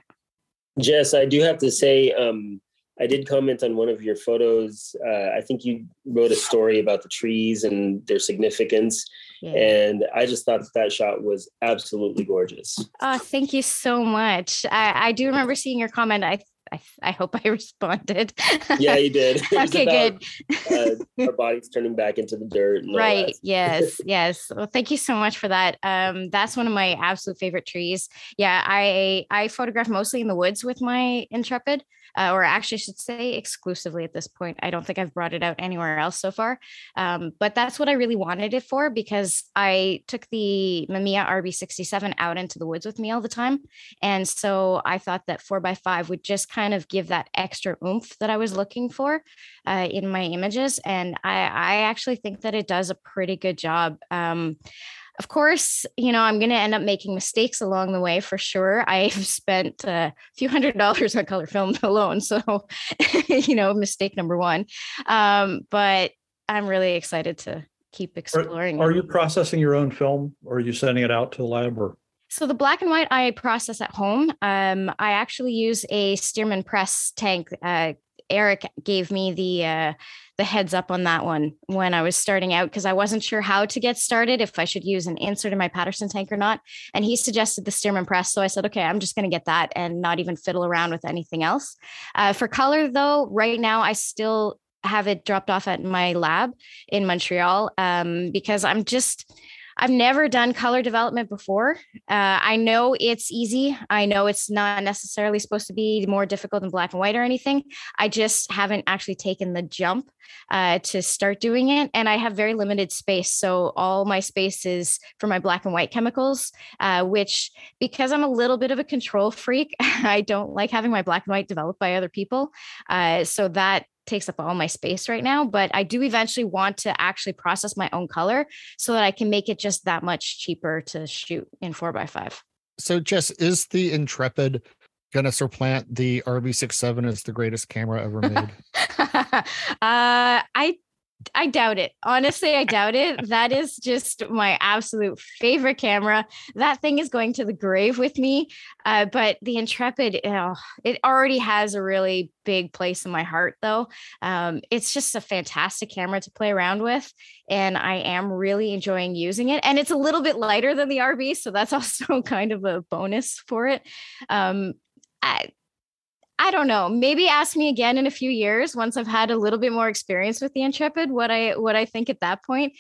Jess, I do have to say, um, I did comment on one of your photos. Uh, I think you wrote a story about the trees and their significance. Yeah. And I just thought that, that shot was absolutely gorgeous. Oh, thank you so much. I, I do remember seeing your comment. I I, I hope I responded. Yeah, you did. Okay, about, good. uh, our bodies turning back into the dirt. And right. Yes. Yes. Well, thank you so much for that. Um, that's one of my absolute favorite trees. Yeah, I I photograph mostly in the woods with my Intrepid, uh, or actually I should say exclusively at this point. I don't think I've brought it out anywhere else so far. Um, but that's what I really wanted it for, because I took the Mamiya R B sixty-seven out into the woods with me all the time. And so I thought that four by five would just kind of give that extra oomph that I was looking for uh, in my images. And I, I actually think that it does a pretty good job. Um, of course, you know, I'm going to end up making mistakes along the way for sure. I've spent a few hundred dollars on color film alone. So, you know, mistake number one. Um, but I'm really excited to keep exploring. Are, are you processing your own film, or are you sending it out to the lab, or? So the black and white I process at home. Um, I actually use a Stearman press tank. Uh, Eric gave me the uh, the heads up on that one when I was starting out, because I wasn't sure how to get started, if I should use an insert in my Patterson tank or not. And he suggested the Stearman press. So I said, okay, I'm just going to get that and not even fiddle around with anything else. Uh, for color, though, right now, I still have it dropped off at my lab in Montreal, um, because I'm just... I've never done color development before. Uh, I know it's easy. I know it's not necessarily supposed to be more difficult than black and white or anything. I just haven't actually taken the jump uh, to start doing it. And I have very limited space. So all my space is for my black and white chemicals, uh, which, because I'm a little bit of a control freak, I don't like having my black and white developed by other people. Uh, so that takes up all my space right now, but I do eventually want to actually process my own color so that I can make it just that much cheaper to shoot in four by five. So Jess, is the Intrepid going to supplant the R B sixty-seven as the greatest camera ever made? uh, I I doubt it. Honestly, I doubt it. That is just my absolute favorite camera. That thing is going to the grave with me. Uh, but the Intrepid, oh, it already has a really big place in my heart, though. Um, it's just a fantastic camera to play around with, and I am really enjoying using it. And it's a little bit lighter than the R B, so that's also kind of a bonus for it. Um, I I don't know. Maybe ask me again in a few years once I've had a little bit more experience with the Intrepid, what I what I think at that point.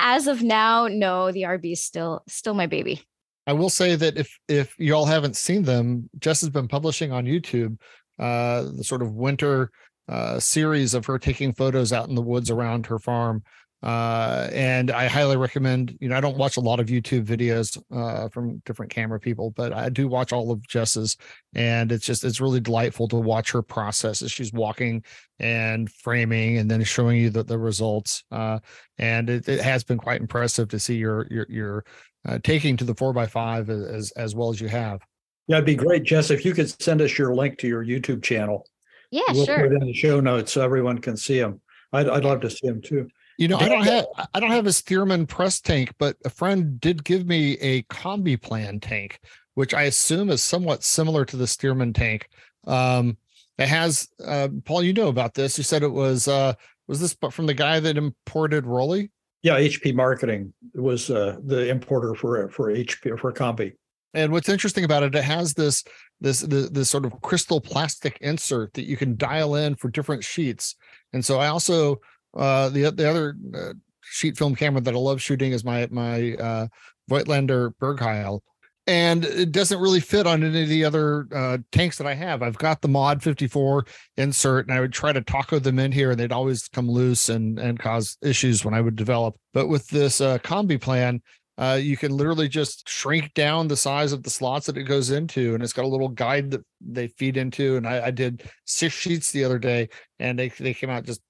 As of now, no, the R B is still still my baby. I will say that if if you all haven't seen them, Jess has been publishing on YouTube uh, the sort of winter uh, series of her taking photos out in the woods around her farm. Uh, and I highly recommend, you know, I don't watch a lot of YouTube videos, uh, from different camera people, but I do watch all of Jess's, and it's just, it's really delightful to watch her process as she's walking and framing and then showing you the, the results. Uh, and it, it has been quite impressive to see your, your, your, uh, taking to the four by five as, as well as you have. Yeah. It'd be great, Jess, if you could send us your link to your YouTube channel. Yeah, we'll sure. Put it in the show notes so everyone can see them. I'd, I'd love to see them too. You know, I don't have I don't have his Thurman press tank, but a friend did give me a Combi Plan tank, which I assume is somewhat similar to the Thurman tank. Um, it has uh, Paul, you know about this. You said it was uh, was this from the guy that imported Rolly? Yeah, H P Marketing was uh, the importer for for H P for Combi. And what's interesting about it, it has this this this, this sort of crystal plastic insert that you can dial in for different sheets. And so I also. Uh, the the other uh, sheet film camera that I love shooting is my my uh, Voigtlander Bergheil, and it doesn't really fit on any of the other uh, tanks that I have. I've got the Mod fifty-four insert, and I would try to taco them in here, and they'd always come loose and and cause issues when I would develop. But with this uh, Combi Plan, uh, you can literally just shrink down the size of the slots that it goes into, and it's got a little guide that they feed into. And I, I did six sheets the other day, and they, they came out just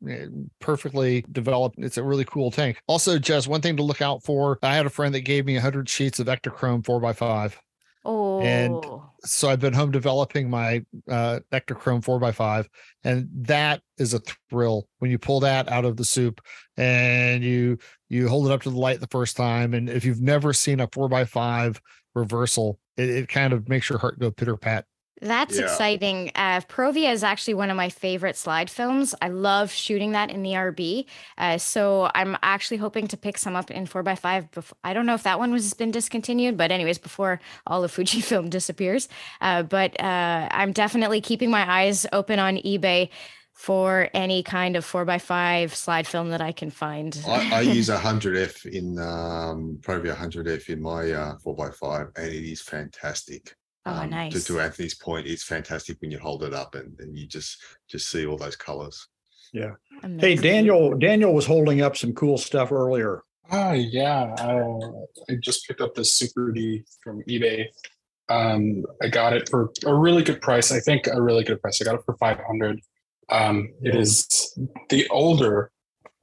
perfectly developed. It's a really cool tank. Also, Jess, one thing to look out for. I had a friend that gave me one hundred sheets of Ektachrome four by five. Oh. And so I've been home developing my uh, Ektachrome four by five, and that is a thrill when you pull that out of the soup and you you hold it up to the light the first time. And if you've never seen a four by five reversal, it, it kind of makes your heart go pitter-pat. That's yeah. exciting. Uh, Provia is actually one of my favorite slide films. I love shooting that in the R B. Uh, so I'm actually hoping to pick some up in four by five. Before, I don't know if that one has been discontinued, but anyways, before all of Fujifilm disappears. Uh, but uh, I'm definitely keeping my eyes open on eBay for any kind of four by five slide film that I can find. I, I use one hundred F in um, Provia one hundred F in my uh, four by five, and it is fantastic. Um, oh, nice. To, to Anthony's point, it's fantastic when you hold it up and, and you just just see all those colors. Yeah. Amazing. Hey, Daniel, Daniel was holding up some cool stuff earlier. Oh, yeah. I, I just picked up this Super D from eBay. Um, I got it for a really good price. I think a really good price. I got it for five hundred dollars. Um, it is the older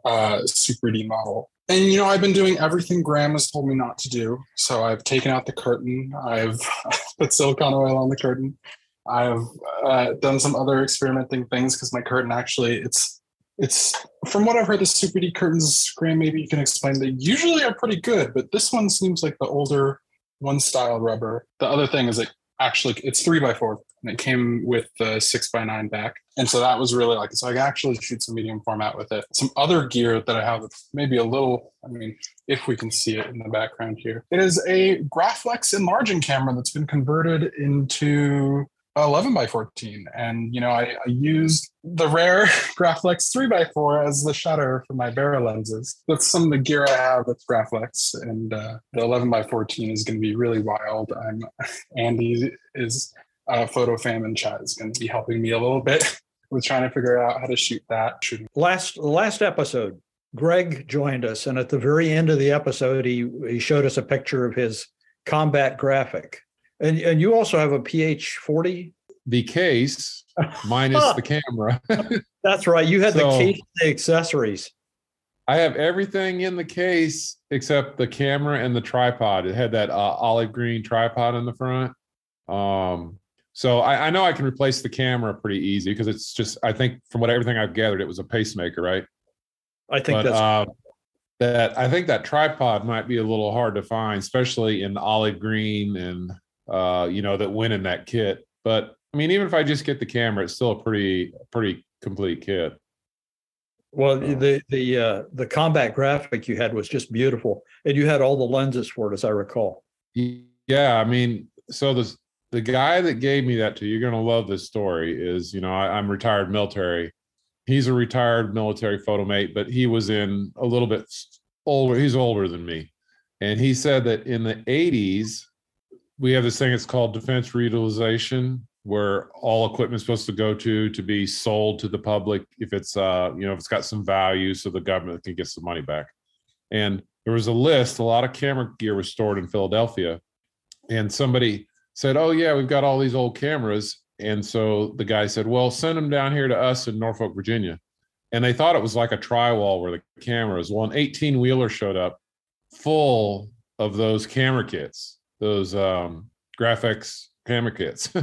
uh, Super D model. And, you know, I've been doing everything Graham has told me not to do. So I've taken out the curtain. I've put silicone oil on the curtain. I've uh, done some other experimenting things because my curtain actually, it's, it's from what I've heard, the Super D curtains, Graham, maybe you can explain, they usually are pretty good, but this one seems like the older one style rubber. The other thing is it actually, it's three by four and it came with the six by nine back. And so that was really like, so I actually shoot some medium format with it. Some other gear that I have that's maybe a little, I mean, if we can see it in the background here. It is a Graflex enlarging camera that's been converted into eleven by fourteen. And, you know, I, I used the rare Graflex three by four as the shutter for my Barra lenses. That's some of the gear I have that's Graflex. And uh, the eleven by fourteen is going to be really wild. I'm Andy is... Uh, photo fam and chat is going to be helping me a little bit with trying to figure out how to shoot that. Shooting. Last last episode, Greg joined us, and at the very end of the episode, he he showed us a picture of his combat graphic. And and you also have a P H forty? The case minus the camera. That's right. You had so, the case and the accessories. I have everything in the case except the camera and the tripod. It had that uh, olive green tripod in the front. Um, So I, I know I can replace the camera pretty easy because it's just, I think from what everything I've gathered, it was a Pacemaker, right? I think but, that's uh, that. I think that tripod might be a little hard to find, especially in olive green and uh, you know, that went in that kit. But I mean, even if I just get the camera, it's still a pretty pretty complete kit. Well, the the uh, the combat graphic you had was just beautiful, and you had all the lenses for it, as I recall. Yeah, I mean, so the the guy that gave me that to you, you're gonna love this story. Is you know, I, I'm retired military. He's a retired military photo mate, but he was in a little bit older. He's older than me, and he said that in the eighties we have this thing. It's called defense reutilization, where all equipment is supposed to go to to be sold to the public if it's uh you know if it's got some value, so the government can get some money back. And there was a list. A lot of camera gear was stored in Philadelphia, and somebody said, "Oh yeah, we've got all these old cameras." And so the guy said, "Well, send them down here to us in Norfolk, Virginia." And they thought it was like a tri-wall where the cameras. Well, an eighteen-wheeler showed up full of those camera kits, those um, Graflex camera kits.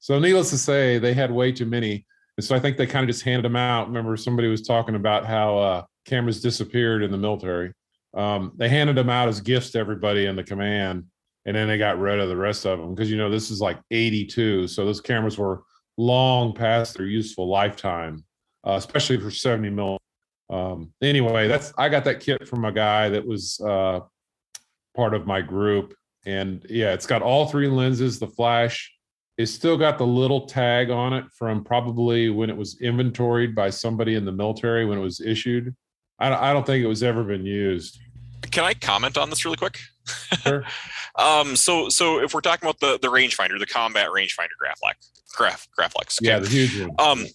So needless to say, they had way too many. And so I think they kind of just handed them out. Remember, somebody was talking about how uh, cameras disappeared in the military. Um, they handed them out as gifts to everybody in the command. And then they got rid of the rest of them because, you know, this is like eighty-two. So those cameras were long past their useful lifetime, uh, especially for seventy mil. Um, anyway, that's I got that kit from a guy that was uh, part of my group. And yeah, it's got all three lenses, the flash. It's still got the little tag on it from probably when it was inventoried by somebody in the military when it was issued. I don't think it was ever been used. Can I comment on this really quick? Sure. um, so, so if we're talking about the, the rangefinder, the combat rangefinder Graflex, Graf, Graflex. Okay. Yeah, the huge one. Um,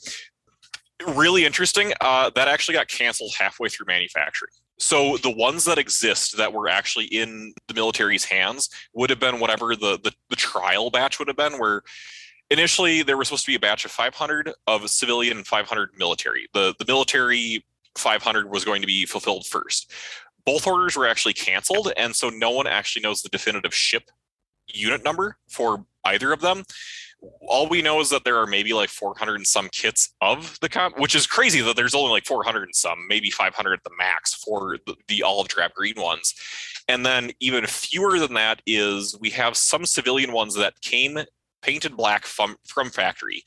really interesting. Uh, that actually got canceled halfway through manufacturing. So the ones that exist that were actually in the military's hands would have been whatever the, the, the trial batch would have been, where initially there was supposed to be a batch of five hundred of civilian and five hundred military. The the military five hundred was going to be fulfilled first. Both orders were actually canceled, and so no one actually knows the definitive ship unit number for either of them. All we know is that there are maybe like four hundred and some kits of the comp, which is crazy that there's only like four hundred and some, maybe five hundred at the max for the, the olive drab green ones. And then even fewer than that is we have some civilian ones that came painted black from, from factory.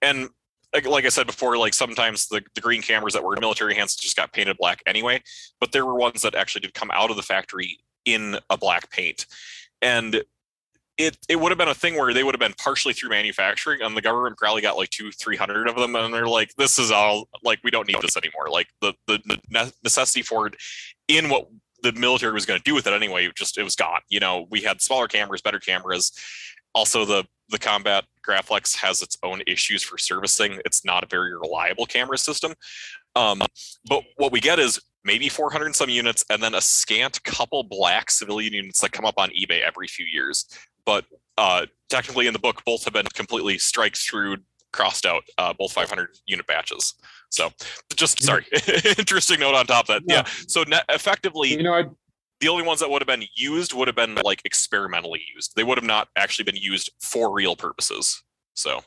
And like, like I said before, like sometimes the, the green cameras that were in military hands just got painted black anyway, but there were ones that actually did come out of the factory in a black paint. And It it would have been a thing where they would have been partially through manufacturing, and the government probably got like two, three hundred of them, and they're like, "This is all like we don't need this anymore." Like the the, the necessity for it in what the military was going to do with it anyway, it just it was gone. You know, we had smaller cameras, better cameras. Also, the the combat Graflex has its own issues for servicing. It's not a very reliable camera system. Um, but what we get is maybe four hundred and some units, and then a scant couple black civilian units that come up on eBay every few years. But uh, technically in the book, both have been completely strike through, crossed out, uh, both five hundred unit batches. So just, sorry, interesting note on top of that. Yeah. yeah. So ne- effectively, you know, I, the only ones that would have been used would have been like experimentally used. They would have not actually been used for real purposes. So.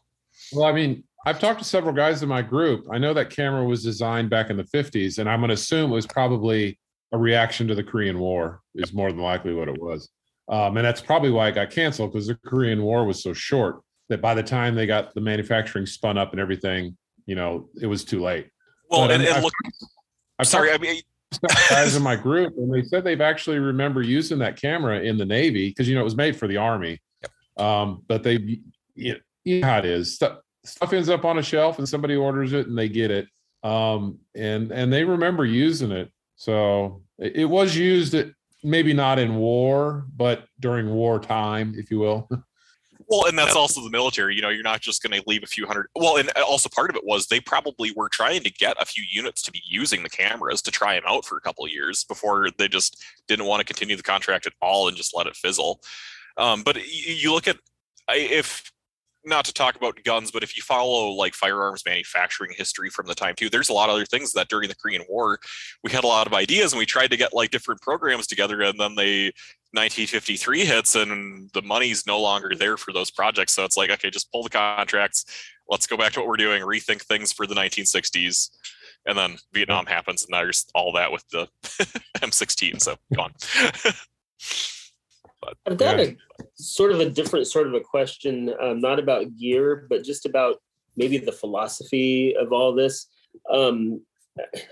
Well, I mean, I've talked to several guys in my group. I know that camera was designed back in the fifties, and I'm going to assume it was probably a reaction to the Korean War is more than likely what it was. Um, and that's probably why it got canceled, because the Korean War was so short that by the time they got the manufacturing spun up and everything, you know, it was too late. Well, but and, and I've, look, I've sorry, I mean, guys in my group, and they said they've actually remember using that camera in the Navy because, you know, it was made for the Army. Yep. Um, but they, you know, you know how it is. Stuff, stuff ends up on a shelf and somebody orders it and they get it. Um, and, and they remember using it. So it, it was used at, maybe not in war, but during wartime, if you will. Well, and that's also the military. You know, you're not just going to leave a few hundred. Well, and also part of it was they probably were trying to get a few units to be using the cameras to try them out for a couple of years before they just didn't want to continue the contract at all and just let it fizzle. Um, but you look at if. Not to talk about guns, but if you follow like firearms manufacturing history from the time too, there's a lot of other things that during the Korean War, we had a lot of ideas and we tried to get like different programs together, and then they nineteen fifty-three hits and the money's no longer there for those projects. So it's like, okay, just pull the contracts. Let's go back to what we're doing, rethink things for the nineteen sixties. and then Vietnam happens, and there's all that with the M sixteen, so gone. But, I've got yeah. a sort of a different sort of a question, um, not about gear, but just about maybe the philosophy of all this. Um,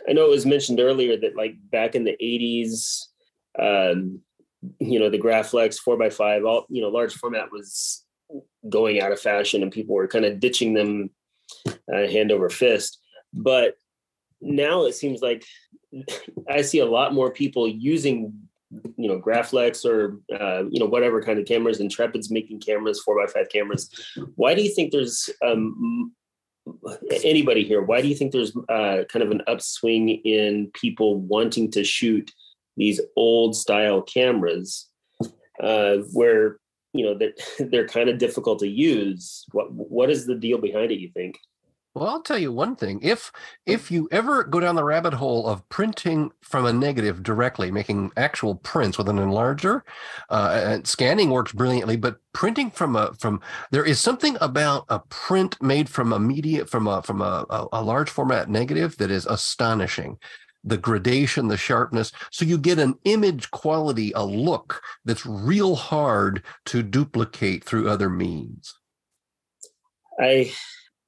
I know it was mentioned earlier that like back in the eighties, um, you know, the Graflex four by five, all, you know, large format was going out of fashion and people were kind of ditching them uh, hand over fist. But now it seems like I see a lot more people using, you know, Graflex or, uh, you know, whatever kind of cameras, Intrepid's making cameras, four by five cameras. Why do you think there's um, anybody here? Why do you think there's uh, kind of an upswing in people wanting to shoot these old style cameras uh, where, you know, they're, they're kind of difficult to use? What What is the deal behind it, you think? Well, I'll tell you one thing. If if you ever go down the rabbit hole of printing from a negative directly, making actual prints with an enlarger, uh, and scanning works brilliantly, but printing from a from there is something about a print made from a media from a from a, a, a large format negative that is astonishing. The gradation, the sharpness. So you get an image quality, a look that's real hard to duplicate through other means. I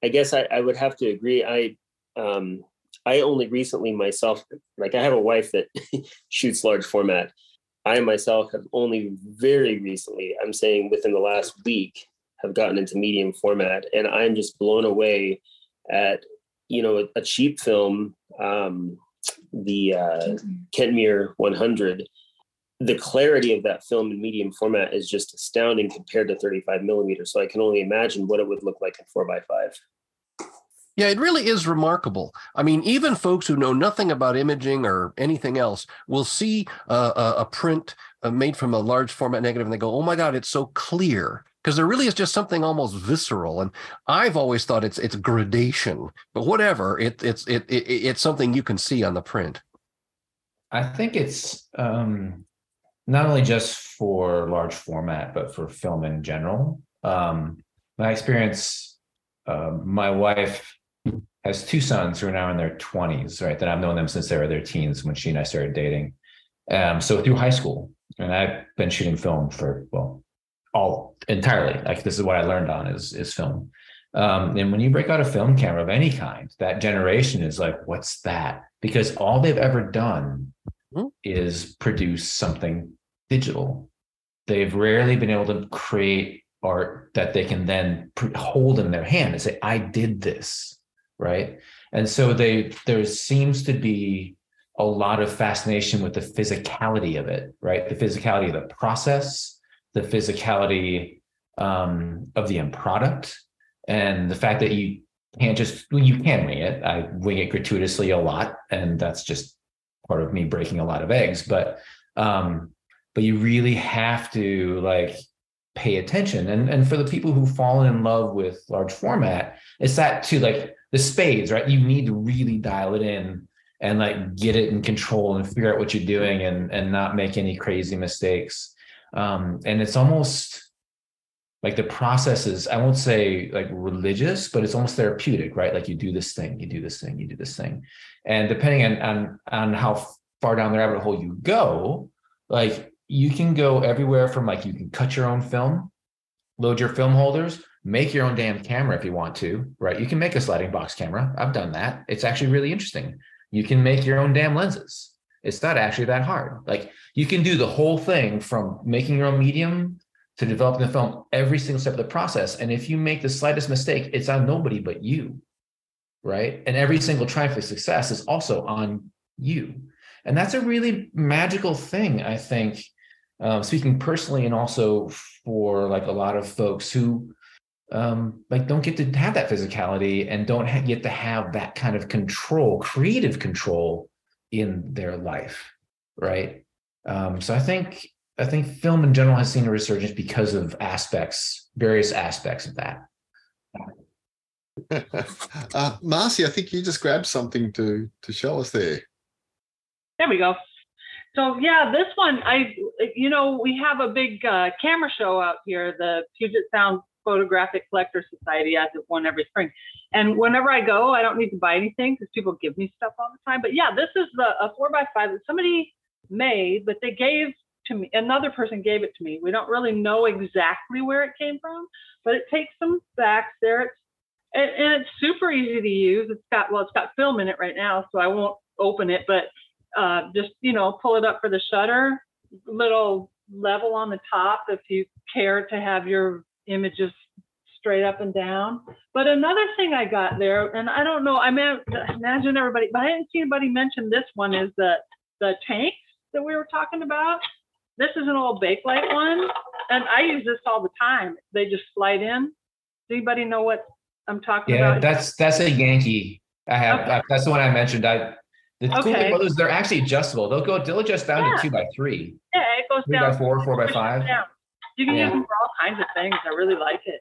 I guess I, I would have to agree. I um, I only recently myself, like I have a wife that shoots large format. I myself have only very recently, I'm saying within the last week, have gotten into medium format. And I'm just blown away at, you know, a cheap film, um, the uh, Kentmere one hundred. The clarity of that film in medium format is just astounding compared to thirty-five millimeter. So I can only imagine what it would look like in four by five. Yeah, it really is remarkable. I mean, even folks who know nothing about imaging or anything else will see uh, a print made from a large format negative and they go, oh my God, it's so clear. Because there really is just something almost visceral, and I've always thought it's it's gradation, but whatever, it it's it, it it's something you can see on the print. I think it's um, not only just for large format, but for film in general. Um, my experience, uh, my wife has two sons who are now in their twenties, right? That I've known them since they were their teens when she and I started dating. Um, so through high school, and I've been shooting film for well. all entirely. Like this is what I learned on is, is film. Um, and when you break out a film camera of any kind, that generation is like, what's that? Because all they've ever done mm-hmm. is produce something digital. They've rarely been able to create art that they can then pre- hold in their hand and say, I did this, right? And so they there seems to be a lot of fascination with the physicality of it, right? The physicality of the process, the physicality um, of the end product, and the fact that you can't just, well, you can wing it. I wing it gratuitously a lot, and that's just part of me breaking a lot of eggs, but um, but you really have to like pay attention. And, and for the people who've fallen in love with large format, it's that too, like the spades, right? You need to really dial it in and like get it in control and figure out what you're doing and, and not make any crazy mistakes. Um, and it's almost like the process is, I won't say like religious, but it's almost therapeutic, right? Like you do this thing, you do this thing, you do this thing. And depending on, on, on how far down the rabbit hole you go, like you can go everywhere from like, you can cut your own film, load your film holders, make your own damn camera if you want to, right? You can make a sliding box camera. I've done that. It's actually really interesting. You can make your own damn lenses. It's not actually that hard. Like you can do the whole thing from making your own medium to developing the film, every single step of the process. And if you make the slightest mistake, it's on nobody but you, right? And every single triumph of success is also on you. And that's a really magical thing, I think, um, speaking personally, and also for like a lot of folks who um, like don't get to have that physicality and don't ha- get to have that kind of control, creative control in their life, right? Um, so I think I think film in general has seen a resurgence because of aspects, various aspects of that. uh, Marcy, I think you just grabbed something to to show us there. There we go. So yeah, this one, I you know, we have a big uh, camera show out here, the Puget Sound Photographic Collector Society has it one every spring. And whenever I go, I don't need to buy anything because people give me stuff all the time. But yeah, this is the a four by five that somebody made, but they gave to me. Another person gave it to me. We don't really know exactly where it came from, but it takes some facts there. It's, and it's super easy to use. It's got, well, it's got film in it right now, so I won't open it, but uh, just, you know, pull it up for the shutter, little level on the top if you care to have your images straight up and down. But another thing I got there, and I don't know, I mean, imagine everybody, but I didn't see anybody mention this one, is the, the tanks that we were talking about. This is an old Bakelite one, and I use this all the time. They just slide in. Does anybody know what I'm talking yeah, about? Yeah, that's that's a Yankee. I have okay. I, that's the one I mentioned. I the two okay. brothers, they're actually adjustable. They'll go they'll adjust down yeah. to two by three. Yeah, it goes three down by four, four by five. Down. You can yeah. use them for all kinds of things. I really like it.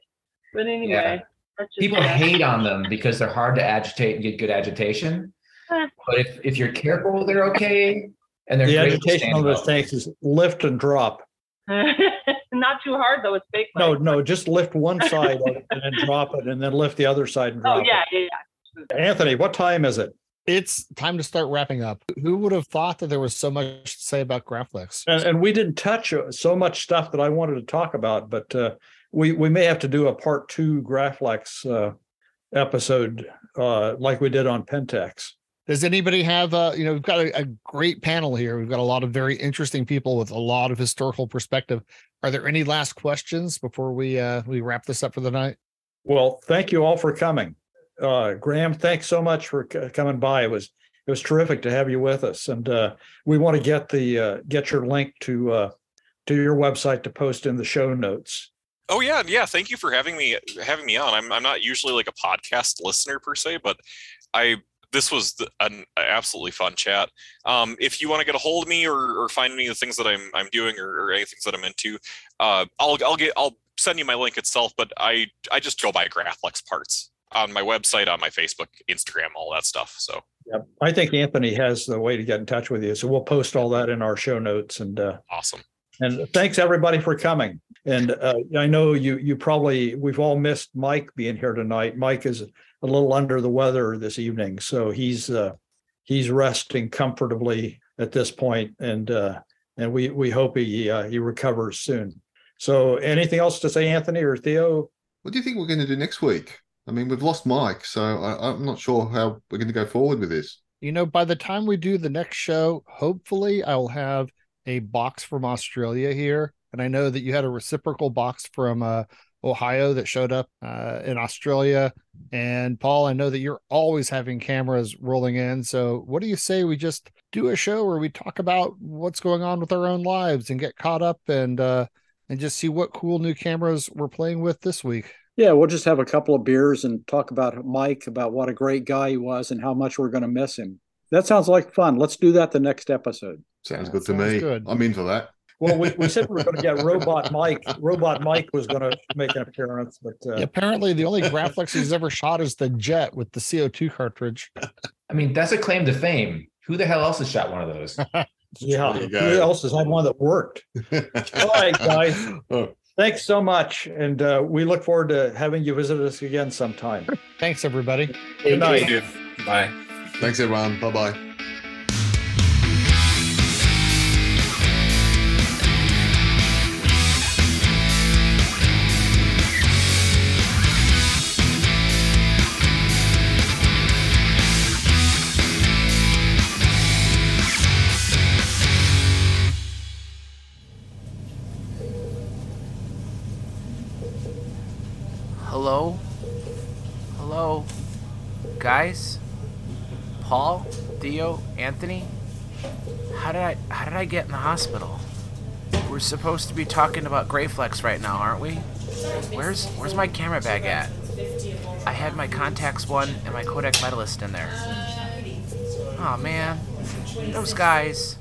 But anyway, yeah. that's just people bad. hate on them because they're hard to agitate and get good agitation. Huh. But if, if you're careful, they're okay. And they're the agitation on those tanks is lift and drop. Not too hard though, it's fake. No, no, just lift one side and then drop it, and then lift the other side and drop it. Oh yeah, yeah, yeah. Anthony, what time is it? It's time to start wrapping up. Who would have thought that there was so much to say about Graflex? And, and we didn't touch so much stuff that I wanted to talk about, but uh, we we may have to do a part two Graflex uh, episode uh, like we did on Pentax. Does anybody have, uh, you know, we've got a, a great panel here. We've got a lot of very interesting people with a lot of historical perspective. Are there any last questions before we uh, we wrap this up for the night? Well, thank you all for coming. Uh, Graham, thanks so much for c- coming by. It was it was terrific to have you with us. And uh, we want to get the uh, get your link to uh, to your website to post in the show notes. Oh yeah, yeah. Thank you for having me having me on. I'm I'm not usually like a podcast listener per se, but I. This was an absolutely fun chat. Um, if you want to get a hold of me or, or find any of the things that I'm I'm doing or, or anything that I'm into, uh, I'll I'll get I'll send you my link itself. But I I just go by Graflex Parts on my website, on my Facebook, Instagram, all that stuff. So yeah, I think Anthony has the way to get in touch with you. So we'll post all that in our show notes. And uh, awesome. And thanks everybody for coming. And uh, I know you you probably we've all missed Mike being here tonight. Mike is a little under the weather this evening, so he's uh, he's resting comfortably at this point, and uh, and we we hope he uh, he recovers soon. So, anything else to say, Anthony or Theo? What do you think we're going to do next week? I mean, we've lost Mike, so I, I'm not sure how we're going to go forward with this. You know, by the time we do the next show, hopefully I'll have a box from Australia here, and I know that you had a reciprocal box from Uh, Ohio that showed up uh, in Australia. And Paul, I know that you're always having cameras rolling in. So what do you say we just do a show where we talk about what's going on with our own lives and get caught up and uh, and just see what cool new cameras we're playing with this week? Yeah, we'll just have a couple of beers and talk about Mike, about what a great guy he was and how much we're going to miss him. That sounds like fun. Let's do that the next episode. Sounds good to me. Good. I'm in for that. Well, we, we said we were going to get Robot Mike. Robot Mike was going to make an appearance, but uh... yeah, apparently the only Graflex he's ever shot is the jet with the C O two cartridge. I mean, that's a claim to fame. Who the hell else has shot one of those? Yeah, who else has had one that worked? All right, guys. Thanks so much, and uh, we look forward to having you visit us again sometime. Thanks, everybody. Good night. Hey, bye. Thanks, everyone. Bye bye. Hello? Hello? Guys? Paul? Theo? Anthony? How did I how did I get in the hospital? We're supposed to be talking about Graflex right now, aren't we? Where's where's my camera bag at? I had my Contax one and my Kodak Medalist in there. Aw, man. Those guys.